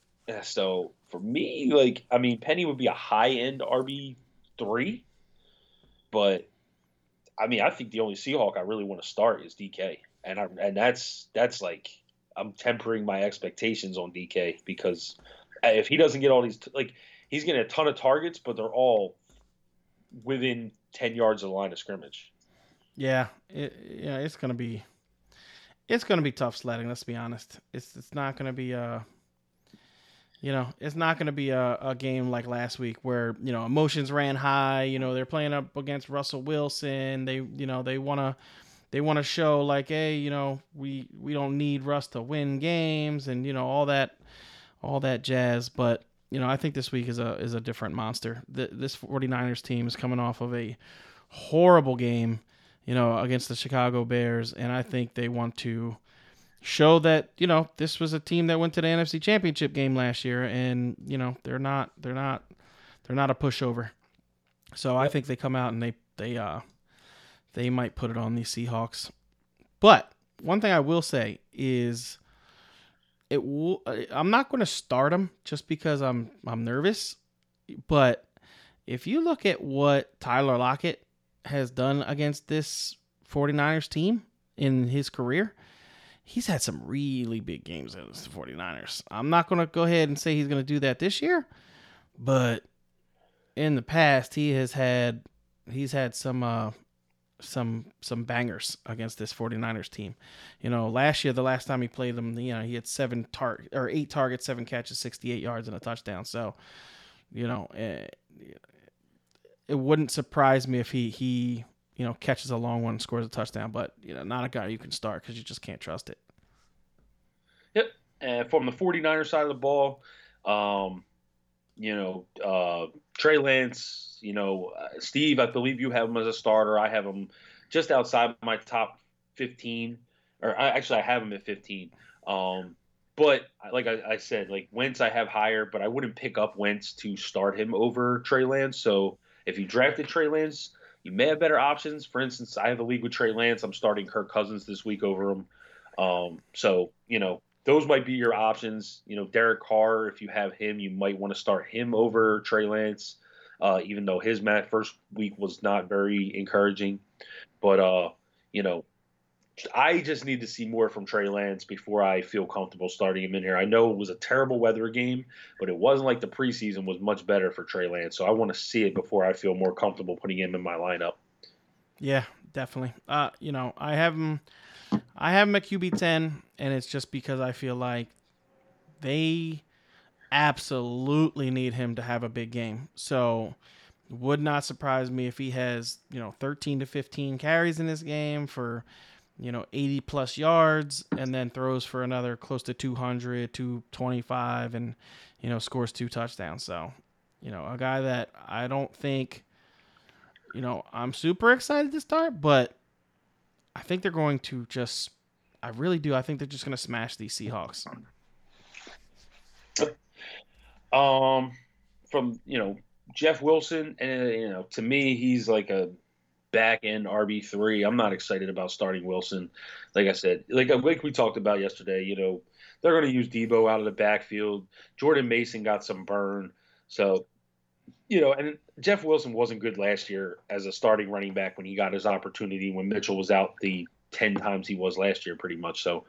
So, for me, like, I mean, Penny would be a high-end R B three, but, I mean, I think the only Seahawk I really want to start is D K, and I, and that's that's, like, I'm tempering my expectations on D K because if he doesn't get all these, like, he's getting a ton of targets, but they're all within ten yards of the line of scrimmage. Yeah, it, yeah, it's gonna be, it's gonna be tough sledding. Let's be honest. It's it's not gonna be a, you know, it's not gonna be a, a game like last week where, you know, emotions ran high. You know, they're playing up against Russell Wilson. They, you know, they wanna. They want to show, like, hey, you know, we, we don't need Russ to win games and, you know, all that all that jazz. But, you know, I think this week is a is a different monster. The, this forty-niners team is coming off of a horrible game, you know, against the Chicago Bears. And I think they want to show that, you know, this was a team that went to the N F C Championship game last year. And, you know, they're not they're not they're not a pushover. So I think they come out and they they uh they might put it on the Seahawks. But one thing I will say is it will, I'm not going to start them just because I'm I'm nervous. But if you look at what Tyler Lockett has done against this 49ers team in his career, he's had some really big games against the 49ers. I'm not going to go ahead and say he's going to do that this year, but in the past he has had he's had some uh, some some bangers against this 49ers team. You know, last year the last time he played them, you know, he had seven tar- or eight targets, seven catches, sixty-eight yards and a touchdown. So, you know, it, it wouldn't surprise me if he he you know, catches a long one and scores a touchdown, but, you know, not a guy you can start because you just can't trust it. Yep. And from the 49ers side of the ball, um, you know, uh, Trey Lance, you know, uh, Steve, I believe you have him as a starter. I have him just outside my top fifteen, or I, actually I have him at fifteen. Um, but like I, I said, like Wentz I have higher, but I wouldn't pick up Wentz to start him over Trey Lance. So if you drafted Trey Lance, you may have better options. For instance, I have a league with Trey Lance. I'm starting Kirk Cousins this week over him. Um, so, you know, those might be your options. You know, Derek Carr, if you have him, you might want to start him over Trey Lance, uh, even though his match first week was not very encouraging. But, uh, you know, I just need to see more from Trey Lance before I feel comfortable starting him in here. I know it was a terrible weather game, but it wasn't like the preseason was much better for Trey Lance. So I want to see it before I feel more comfortable putting him in my lineup. Yeah, definitely. Uh, you know, I have him, I have him at Q B ten, and it's just because I feel like they absolutely need him to have a big game. So would not surprise me if he has, you know, thirteen to fifteen carries in this game for, you know, eighty plus yards and then throws for another close to two hundred, two twenty-five and, you know, scores two touchdowns. So, you know, a guy that I don't think, you know, I'm super excited to start, but I think they're going to just, I really do. I think they're just going to smash these Seahawks. Um, from, you know, Jeff Wilson, and, you know, to me, he's like a back end R B three. I'm not excited about starting Wilson. Like I said, like, like we talked about yesterday, you know, they're going to use Debo out of the backfield. Jordan Mason got some burn. So, you know, and Jeff Wilson wasn't good last year as a starting running back when he got his opportunity when Mitchell was out the ten times he was last year, pretty much. So,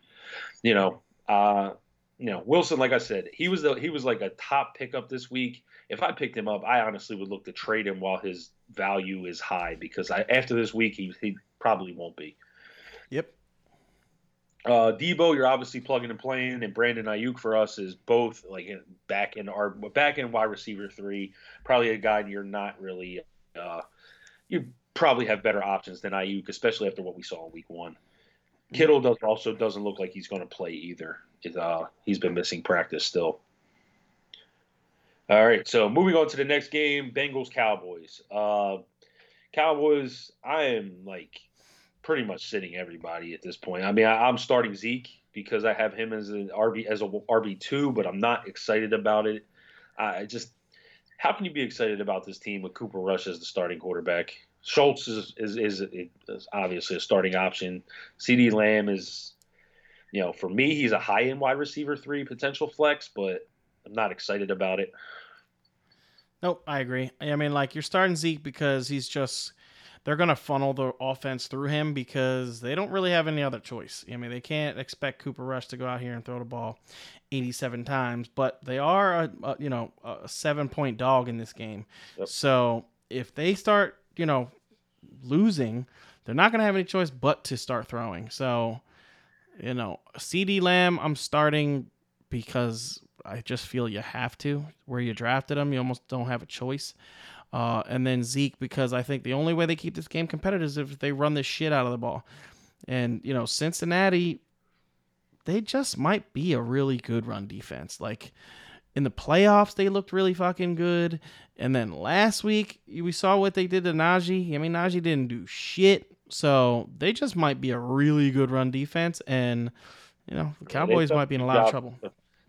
you know, uh, you know, Wilson, like I said, he was the, he was like a top pickup this week. If I picked him up, I honestly would look to trade him while his value is high, because I, after this week, he, he probably won't be. Yep. Uh, Debo, you're obviously plugging and playing, and Brandon Ayuk for us is both like back in our back in wide receiver three, probably a guy you're not really uh, you probably have better options than Ayuk, especially after what we saw in week one. Kittle does, also doesn't look like he's going to play either. It, uh, he's been missing practice still. All right, so moving on to the next game, Bengals-Cowboys. Uh, Cowboys, I am, like, pretty much sitting everybody at this point. I mean, I, I'm starting Zeke because I have him as an R B, as a R B two, but I'm not excited about it. I just – how can you be excited about this team with Cooper Rush as the starting quarterback? Schultz is is, is, is obviously a starting option. CeeDee Lamb is – you know, for me, he's a high-end wide receiver three, potential flex, but – I'm not excited about it. Nope, I agree. I mean, like, you're starting Zeke because he's just – they're going to funnel the offense through him because they don't really have any other choice. I mean, they can't expect Cooper Rush to go out here and throw the ball eighty-seven times, but they are, a, a, you know, a seven-point dog in this game. Yep. So if they start, you know, losing, they're not going to have any choice but to start throwing. So, you know, CeeDee Lamb I'm starting because – I just feel you have to. Where you drafted him, you almost don't have a choice. Uh, and then Zeke, because I think the only way they keep this game competitive is if they run this shit out of the ball. And, you know, Cincinnati, they just might be a really good run defense. Like, in the playoffs, they looked really fucking good. And then last week, we saw what they did to Najee. I mean, Najee didn't do shit. So they just might be a really good run defense. And, you know, the Cowboys might be in a lot of trouble.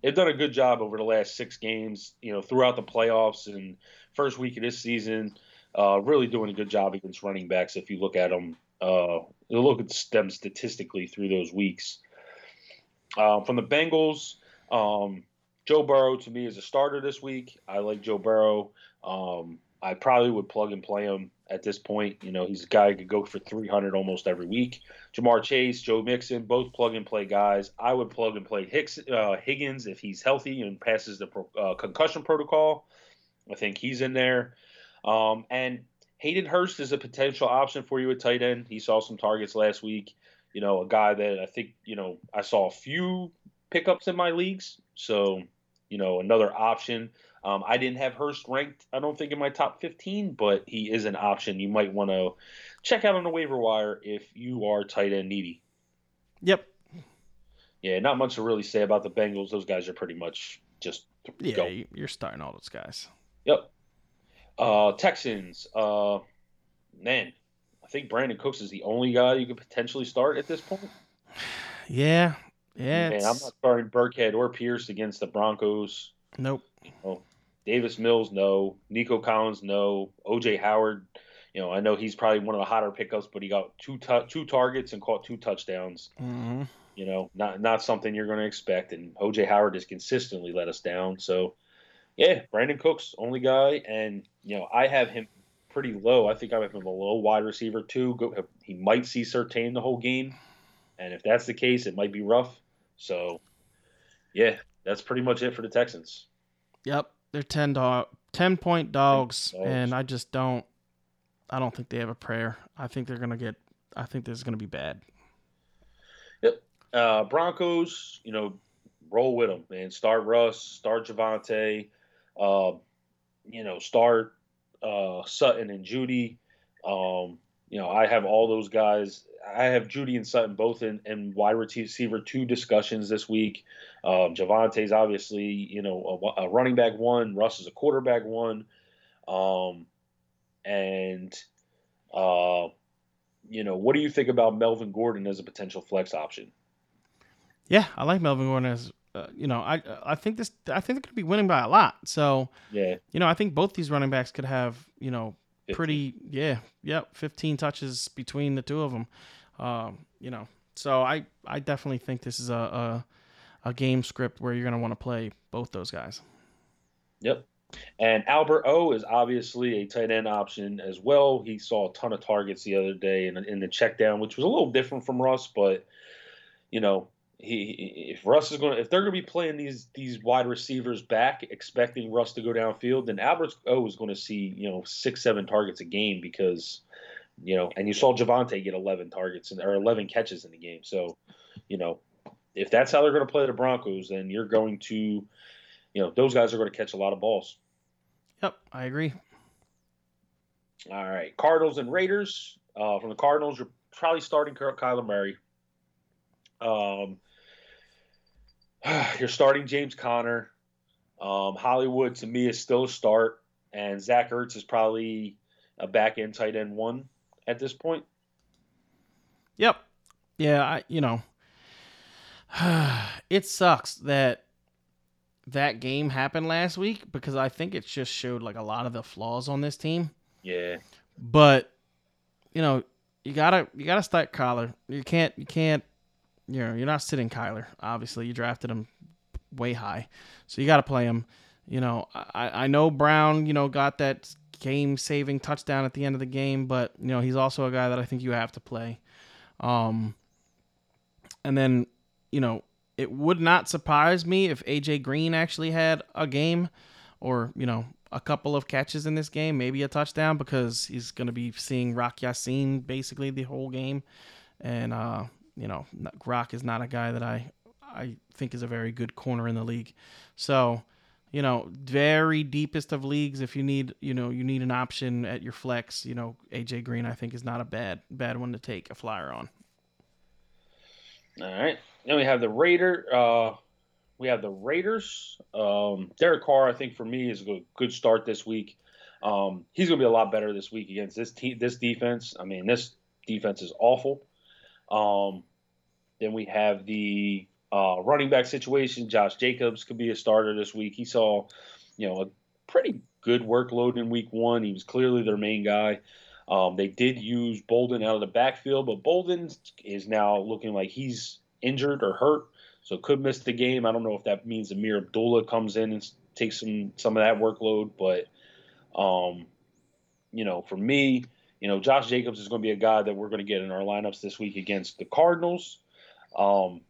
They've done a good job over the last six games, you know, throughout the playoffs and first week of this season. uh, really doing a good job against running backs if you look at them. Uh, you look at them statistically through those weeks. Uh, from the Bengals, um, Joe Burrow to me is a starter this week. I like Joe Burrow. Um, I probably would plug and play him at this point. You know, he's a guy who could go for three hundred almost every week. Jamar Chase, Joe Mixon, both plug and play guys. I would plug and play Hicks, uh, Higgins if he's healthy and passes the pro, uh, concussion protocol. I think he's in there. Um, and Hayden Hurst is a potential option for you at tight end. He saw some targets last week. You know, a guy that I think, you know, I saw a few pickups in my leagues. So, you know, another option. Um, I didn't have Hurst ranked, I don't think, in my top fifteen, but he is an option you might want to check out on the waiver wire if you are tight end needy. Yep. Yeah, not much to really say about the Bengals. Those guys are pretty much just yeah, go. You're starting all those guys. Yep. Uh, Texans, uh, man, I think Brandon Cooks is the only guy you could potentially start at this point. Yeah. Yeah. Man, I'm not starting Burkhead or Pierce against the Broncos. Nope. You know, Davis Mills, no. Nico Collins, no. O J Howard, you know, I know he's probably one of the hotter pickups, but he got two tu- two targets and caught two touchdowns. Mm-hmm. You know, not not something you're going to expect. And O J Howard has consistently let us down. So, yeah, Brandon Cooks, only guy. And, you know, I have him pretty low. I think I have him a low wide receiver, too. Go, he might see Surtain the whole game. And if that's the case, it might be rough. So, yeah, that's pretty much it for the Texans. Yep, they're ten dog, ten point dogs, dogs, and I just don't. I don't think they have a prayer. I think they're gonna get. I think this is gonna be bad. Yep, uh, Broncos. You know, roll with them, man. Start Russ. Start Javonte. Uh, you know, start uh, Sutton and Judy. Um, you know, I have all those guys. I have Judy and Sutton both in, in wide receiver two discussions this week. Um, Javante's obviously, you know, a, a running back one. Russ is a quarterback one. Um, and, uh, you know, what do you think about Melvin Gordon as a potential flex option? Yeah, I like Melvin Gordon as, uh, you know, I I think this I think they're going to be winning by a lot. So, yeah, you know, I think both these running backs could have, you know, fifteen. Pretty, yeah, yep, fifteen touches between the two of them, um, you know. So I, I definitely think this is a a, a game script where you're going to want to play both those guys. Yep. And Albert O is obviously a tight end option as well. He saw a ton of targets the other day in, in the check down, which was a little different from Russ, but, you know, He, if Russ is going to, if they're going to be playing these these wide receivers back, expecting Russ to go downfield, then Albert O is going to see, you know, six, seven targets a game because, you know, and you saw Javonte get eleven targets and or eleven catches in the game. So, you know, if that's how they're going to play the Broncos, then you're going to, you know, those guys are going to catch a lot of balls. Yep, I agree. All right, Cardinals and Raiders. Uh, from the Cardinals, you're probably starting Kyler Murray. Um. You're starting James Conner. Um, Hollywood, to me, is still a start. And Zach Ertz is probably a back-end tight end one at this point. Yep. Yeah, I you know, it sucks that that game happened last week because I think it just showed, like, a lot of the flaws on this team. Yeah. But, you know, you gotta you gotta start Kyler. You can't you can't You know, you're not sitting Kyler, obviously. You drafted him way high, so you got to play him. You know, I, I know Brown, you know, got that game-saving touchdown at the end of the game, but, you know, he's also a guy that I think you have to play. Um, and then, you know, it would not surprise me if A J Green actually had a game or, you know, a couple of catches in this game, maybe a touchdown, because he's going to be seeing Rock Yassin basically the whole game. And, uh, You know, Rock is not a guy that I, I think is a very good corner in the league. So, you know, very deepest of leagues. If you need, you know, you need an option at your flex, you know, A J Green, I think, is not a bad, bad one to take a flyer on. All right. Then we have the Raider. Uh, we have the Raiders. Um, Derek Carr, I think, for me, is a good start this week. Um, he's going to be a lot better this week against this team, this defense. I mean, this defense is awful. Um, then we have the uh, running back situation. Josh Jacobs could be a starter this week. He saw, you know, a pretty good workload in week one. He was clearly their main guy. Um, they did use Bolden out of the backfield, but Bolden is now looking like he's injured or hurt, so could miss the game. I don't know if that means Amir Abdullah comes in and takes some, some of that workload. But, um, you know, for me, you know, Josh Jacobs is going to be a guy that we're going to get in our lineups this week against the Cardinals. Um,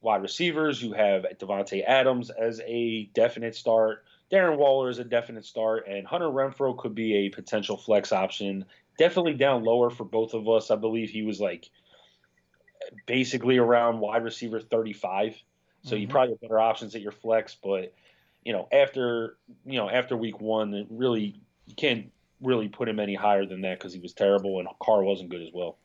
wide receivers, you have Devontae Adams as a definite start. Darren Waller is a definite start, and Hunter Renfrow could be a potential flex option. Definitely down lower for both of us. I believe he was like basically around wide receiver thirty-five. So mm-hmm. you probably have better options at your flex, but you know, after you know, after week one, it really you can't really put him any higher than that because he was terrible and Carr wasn't good as well.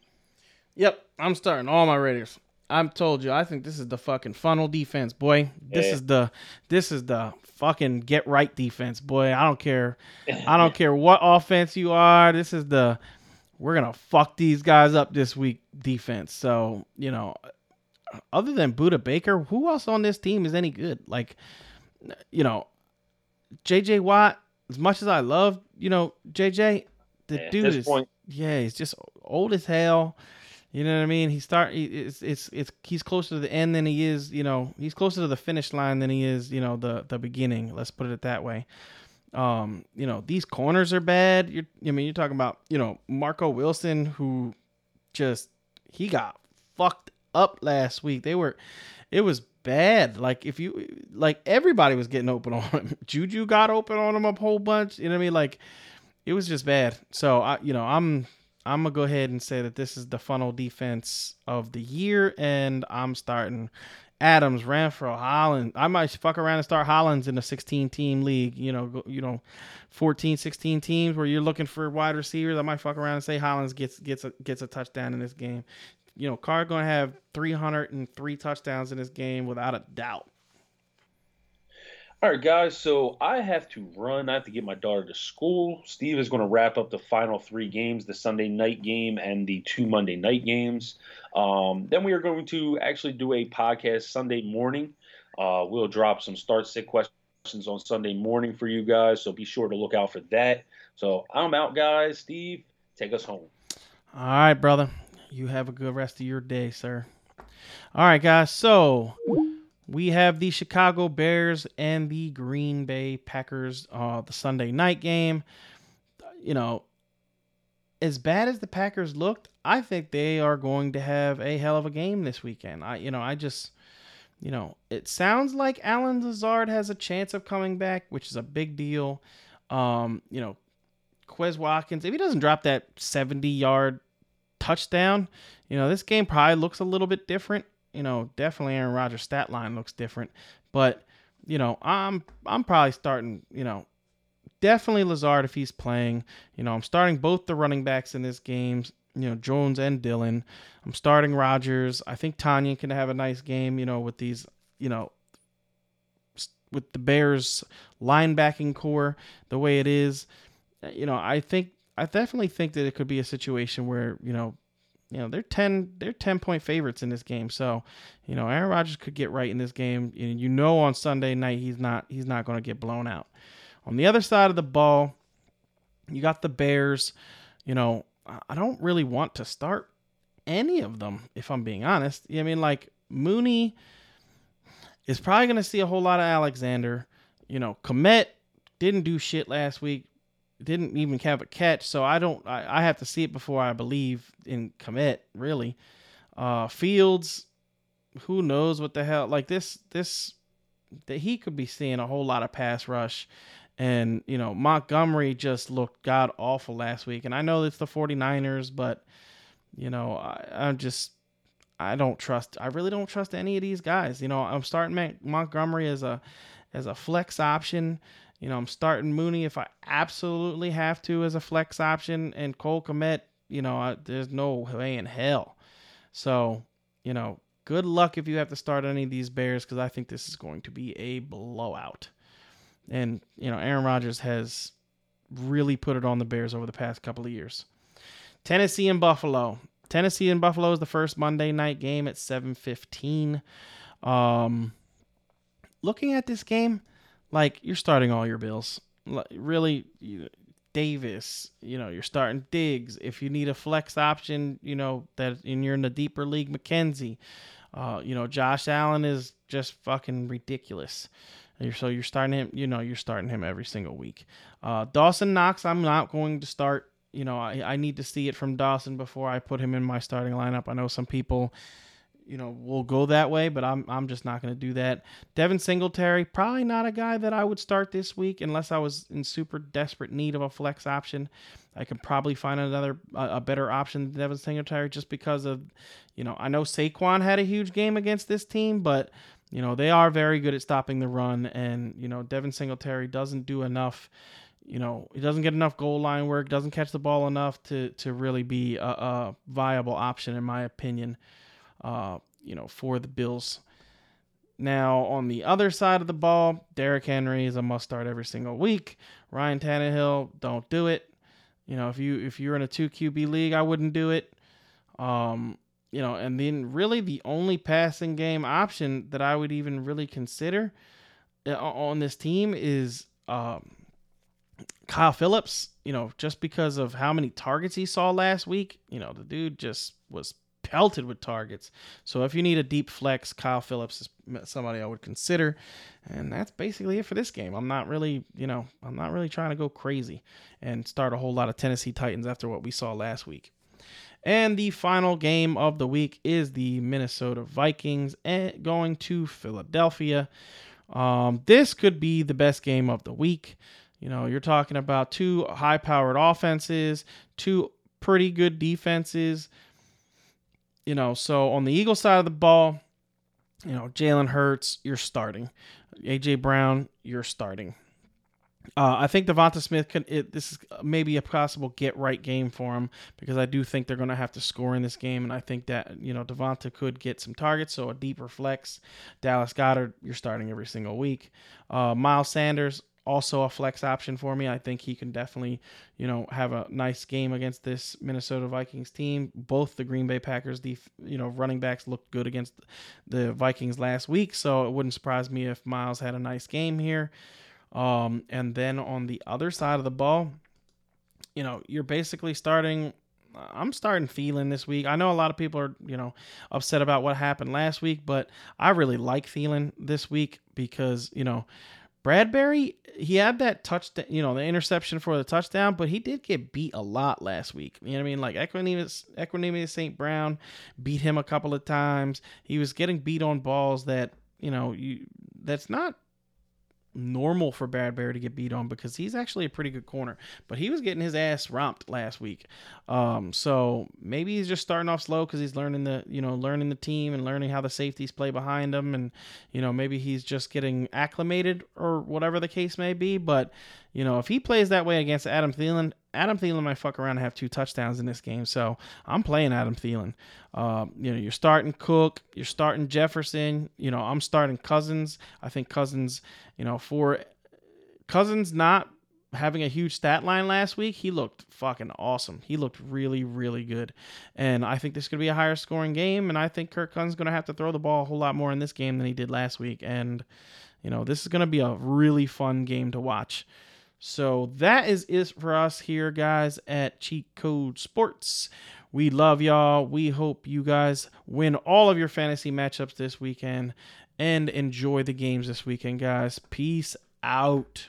Yep, I'm starting all my Raiders. I'm told you, I think this is the fucking funnel defense, boy. This yeah. is the this is the fucking get right defense, boy. I don't care. I don't care what offense you are. This is the we're gonna fuck these guys up this week defense. So, you know, other than Budda Baker, who else on this team is any good? Like, you know, J J Watt, as much as I love, you know, J J, the yeah, dude is point. yeah, he's just old as hell. You know what I mean? He start. He, it's it's it's. He's closer to the end than he is. You know, he's closer to the finish line than he is. You know, the the beginning. Let's put it that way. Um, you know, these corners are bad. You're, I mean, you're talking about you know Marco Wilson, who just he got fucked up last week. They were, it was bad. Like if you like everybody was getting open on him. Juju got open on him a whole bunch. You know what I mean? Like it was just bad. So I, you know, I'm. I'm going to go ahead and say that this is the funnel defense of the year, and I'm starting Adams, Renfrow, Hollins. I might fuck around and start Hollins in a sixteen-team league, you know, you know, fourteen, sixteen teams where you're looking for wide receivers. I might fuck around and say Hollins gets gets a, gets a touchdown in this game. You know, Carr going to have three hundred three touchdowns in this game without a doubt. All right, guys, so I have to run. I have to get my daughter to school. Steve is going to wrap up the final three games, the Sunday night game and the two Monday night games. Um, then we are going to actually do a podcast Sunday morning. Uh, we'll drop some start sit questions on Sunday morning for you guys, so be sure to look out for that. So I'm out, guys. Steve, take us home. All right, brother. You have a good rest of your day, sir. All right, guys, so... we have the Chicago Bears and the Green Bay Packers, uh, the Sunday night game. You know, as bad as the Packers looked, I think they are going to have a hell of a game this weekend. I, you know, I just, you know, it sounds like Allen Lazard has a chance of coming back, which is a big deal. Um, you know, Quez Watkins, if he doesn't drop that seventy-yard touchdown, you know, this game probably looks a little bit different. You know, definitely Aaron Rodgers' stat line looks different. But, you know, I'm I'm probably starting, you know, definitely Lazard if he's playing. You know, I'm starting both the running backs in this game, you know, Jones and Dillon. I'm starting Rodgers. I think Tanya can have a nice game, you know, with these, you know, with the Bears' linebacking core the way it is. You know, I think I definitely think that it could be a situation where, you know, You know, they're ten they're ten point favorites in this game. So, you know, Aaron Rodgers could get right in this game. And you know on Sunday night he's not he's not going to get blown out. On the other side of the ball, you got the Bears. You know, I don't really want to start any of them, if I'm being honest. I mean, like Mooney is probably going to see a whole lot of Alexander. You know, Komet didn't do shit last week. Didn't even have a catch, so I don't. I, I have to see it before I believe in Komet. Really, uh, Fields, who knows what the hell? Like this, this that he could be seeing a whole lot of pass rush, and you know Montgomery just looked god awful last week. And I know it's the forty-niners, but you know I, I'm just I don't trust. I really don't trust any of these guys. You know I'm starting Montgomery as a as a flex option. You know, I'm starting Mooney if I absolutely have to as a flex option. And Cole Kmet, you know, I, there's no way in hell. So, you know, good luck if you have to start any of these Bears because I think this is going to be a blowout. And, you know, Aaron Rodgers has really put it on the Bears over the past couple of years. Tennessee and Buffalo. Tennessee and Buffalo is the first Monday night game at seven fifteen. Um, looking at this game... Like, you're starting all your Bills. really, Davis, you know, you're starting Diggs. If you need a flex option, you know, that and you're in a deeper league, McKenzie. Uh, you know, Josh Allen is just fucking ridiculous. So you're starting him, you know, you're starting him every single week. Uh, Dawson Knox, I'm not going to start. You know, I, I need to see it from Dawson before I put him in my starting lineup. I know some people, you know, will go that way, but I'm I'm just not going to do that. Devin Singletary, probably not a guy that I would start this week unless I was in super desperate need of a flex option. I could probably find another a, a better option than Devin Singletary just because of, you know, I know Saquon had a huge game against this team, but, you know, they are very good at stopping the run, and, you know, Devin Singletary doesn't do enough. You know, he doesn't get enough goal line work, doesn't catch the ball enough to to really be a, a viable option, in my opinion, uh, you know, for the Bills. Now, on the other side of the ball, Derrick Henry is a must-start every single week. Ryan Tannehill, don't do it. You know, if, you, if you're in a two Q B league, I wouldn't do it. Um, you know, and then really the only passing game option that I would even really consider on this team is... Um, Kyle Phillips, you know, just because of how many targets he saw last week, you know, the dude just was pelted with targets. So if you need a deep flex, Kyle Phillips is somebody I would consider. And that's basically it for this game. I'm not really, you know, I'm not really trying to go crazy and start a whole lot of Tennessee Titans after what we saw last week. And the final game of the week is the Minnesota Vikings going to Philadelphia. Um, this could be the best game of the week. You know, you're talking about two high-powered offenses, two pretty good defenses. You know, so on the Eagles side of the ball, you know, Jalen Hurts, you're starting. A J Brown, you're starting. Uh, I think Devonta Smith, could, it, this is maybe a possible get-right game for him because I do think they're going to have to score in this game, and I think that, you know, Devonta could get some targets, so a deeper flex. Dallas Goedert, you're starting every single week. Uh, Miles Sanders, also a flex option for me. I think he can definitely, you know, have a nice game against this Minnesota Vikings team. Both the Green Bay Packers, the, you know, running backs looked good against the Vikings last week. So it wouldn't surprise me if Miles had a nice game here. Um, and then on the other side of the ball, you know, you're basically starting, I'm starting Thielen this week. I know a lot of people are, you know, upset about what happened last week, but I really like Thielen this week because, you know, Bradbury, he had that touchdown, you know, the interception for the touchdown, but he did get beat a lot last week. You know what I mean? Like Equanimeous, Equanimeous Saint Brown beat him a couple of times. He was getting beat on balls that, you know, you that's not normal for Bradbury to get beat on because he's actually a pretty good corner, but he was getting his ass romped last week. Um, so maybe he's just starting off slow because he's learning the, you know, learning the team and learning how the safeties play behind him. And, you know, maybe he's just getting acclimated or whatever the case may be. But, you know, if he plays that way against Adam Thielen, Adam Thielen might fuck around and have two touchdowns in this game. So I'm playing Adam Thielen. Um, you know, you're starting Cook, you're starting Jefferson. You know, I'm starting Cousins. I think Cousins, you know, for Cousins not having a huge stat line last week, he looked fucking awesome. He looked really, really good. And I think this could be a higher scoring game. And I think Kirk Cousins is going to have to throw the ball a whole lot more in this game than he did last week. And, you know, this is going to be a really fun game to watch. So that is it for us here, guys, at Cheat Code Sports. We love y'all. We hope you guys win all of your fantasy matchups this weekend and enjoy the games this weekend, guys. Peace out.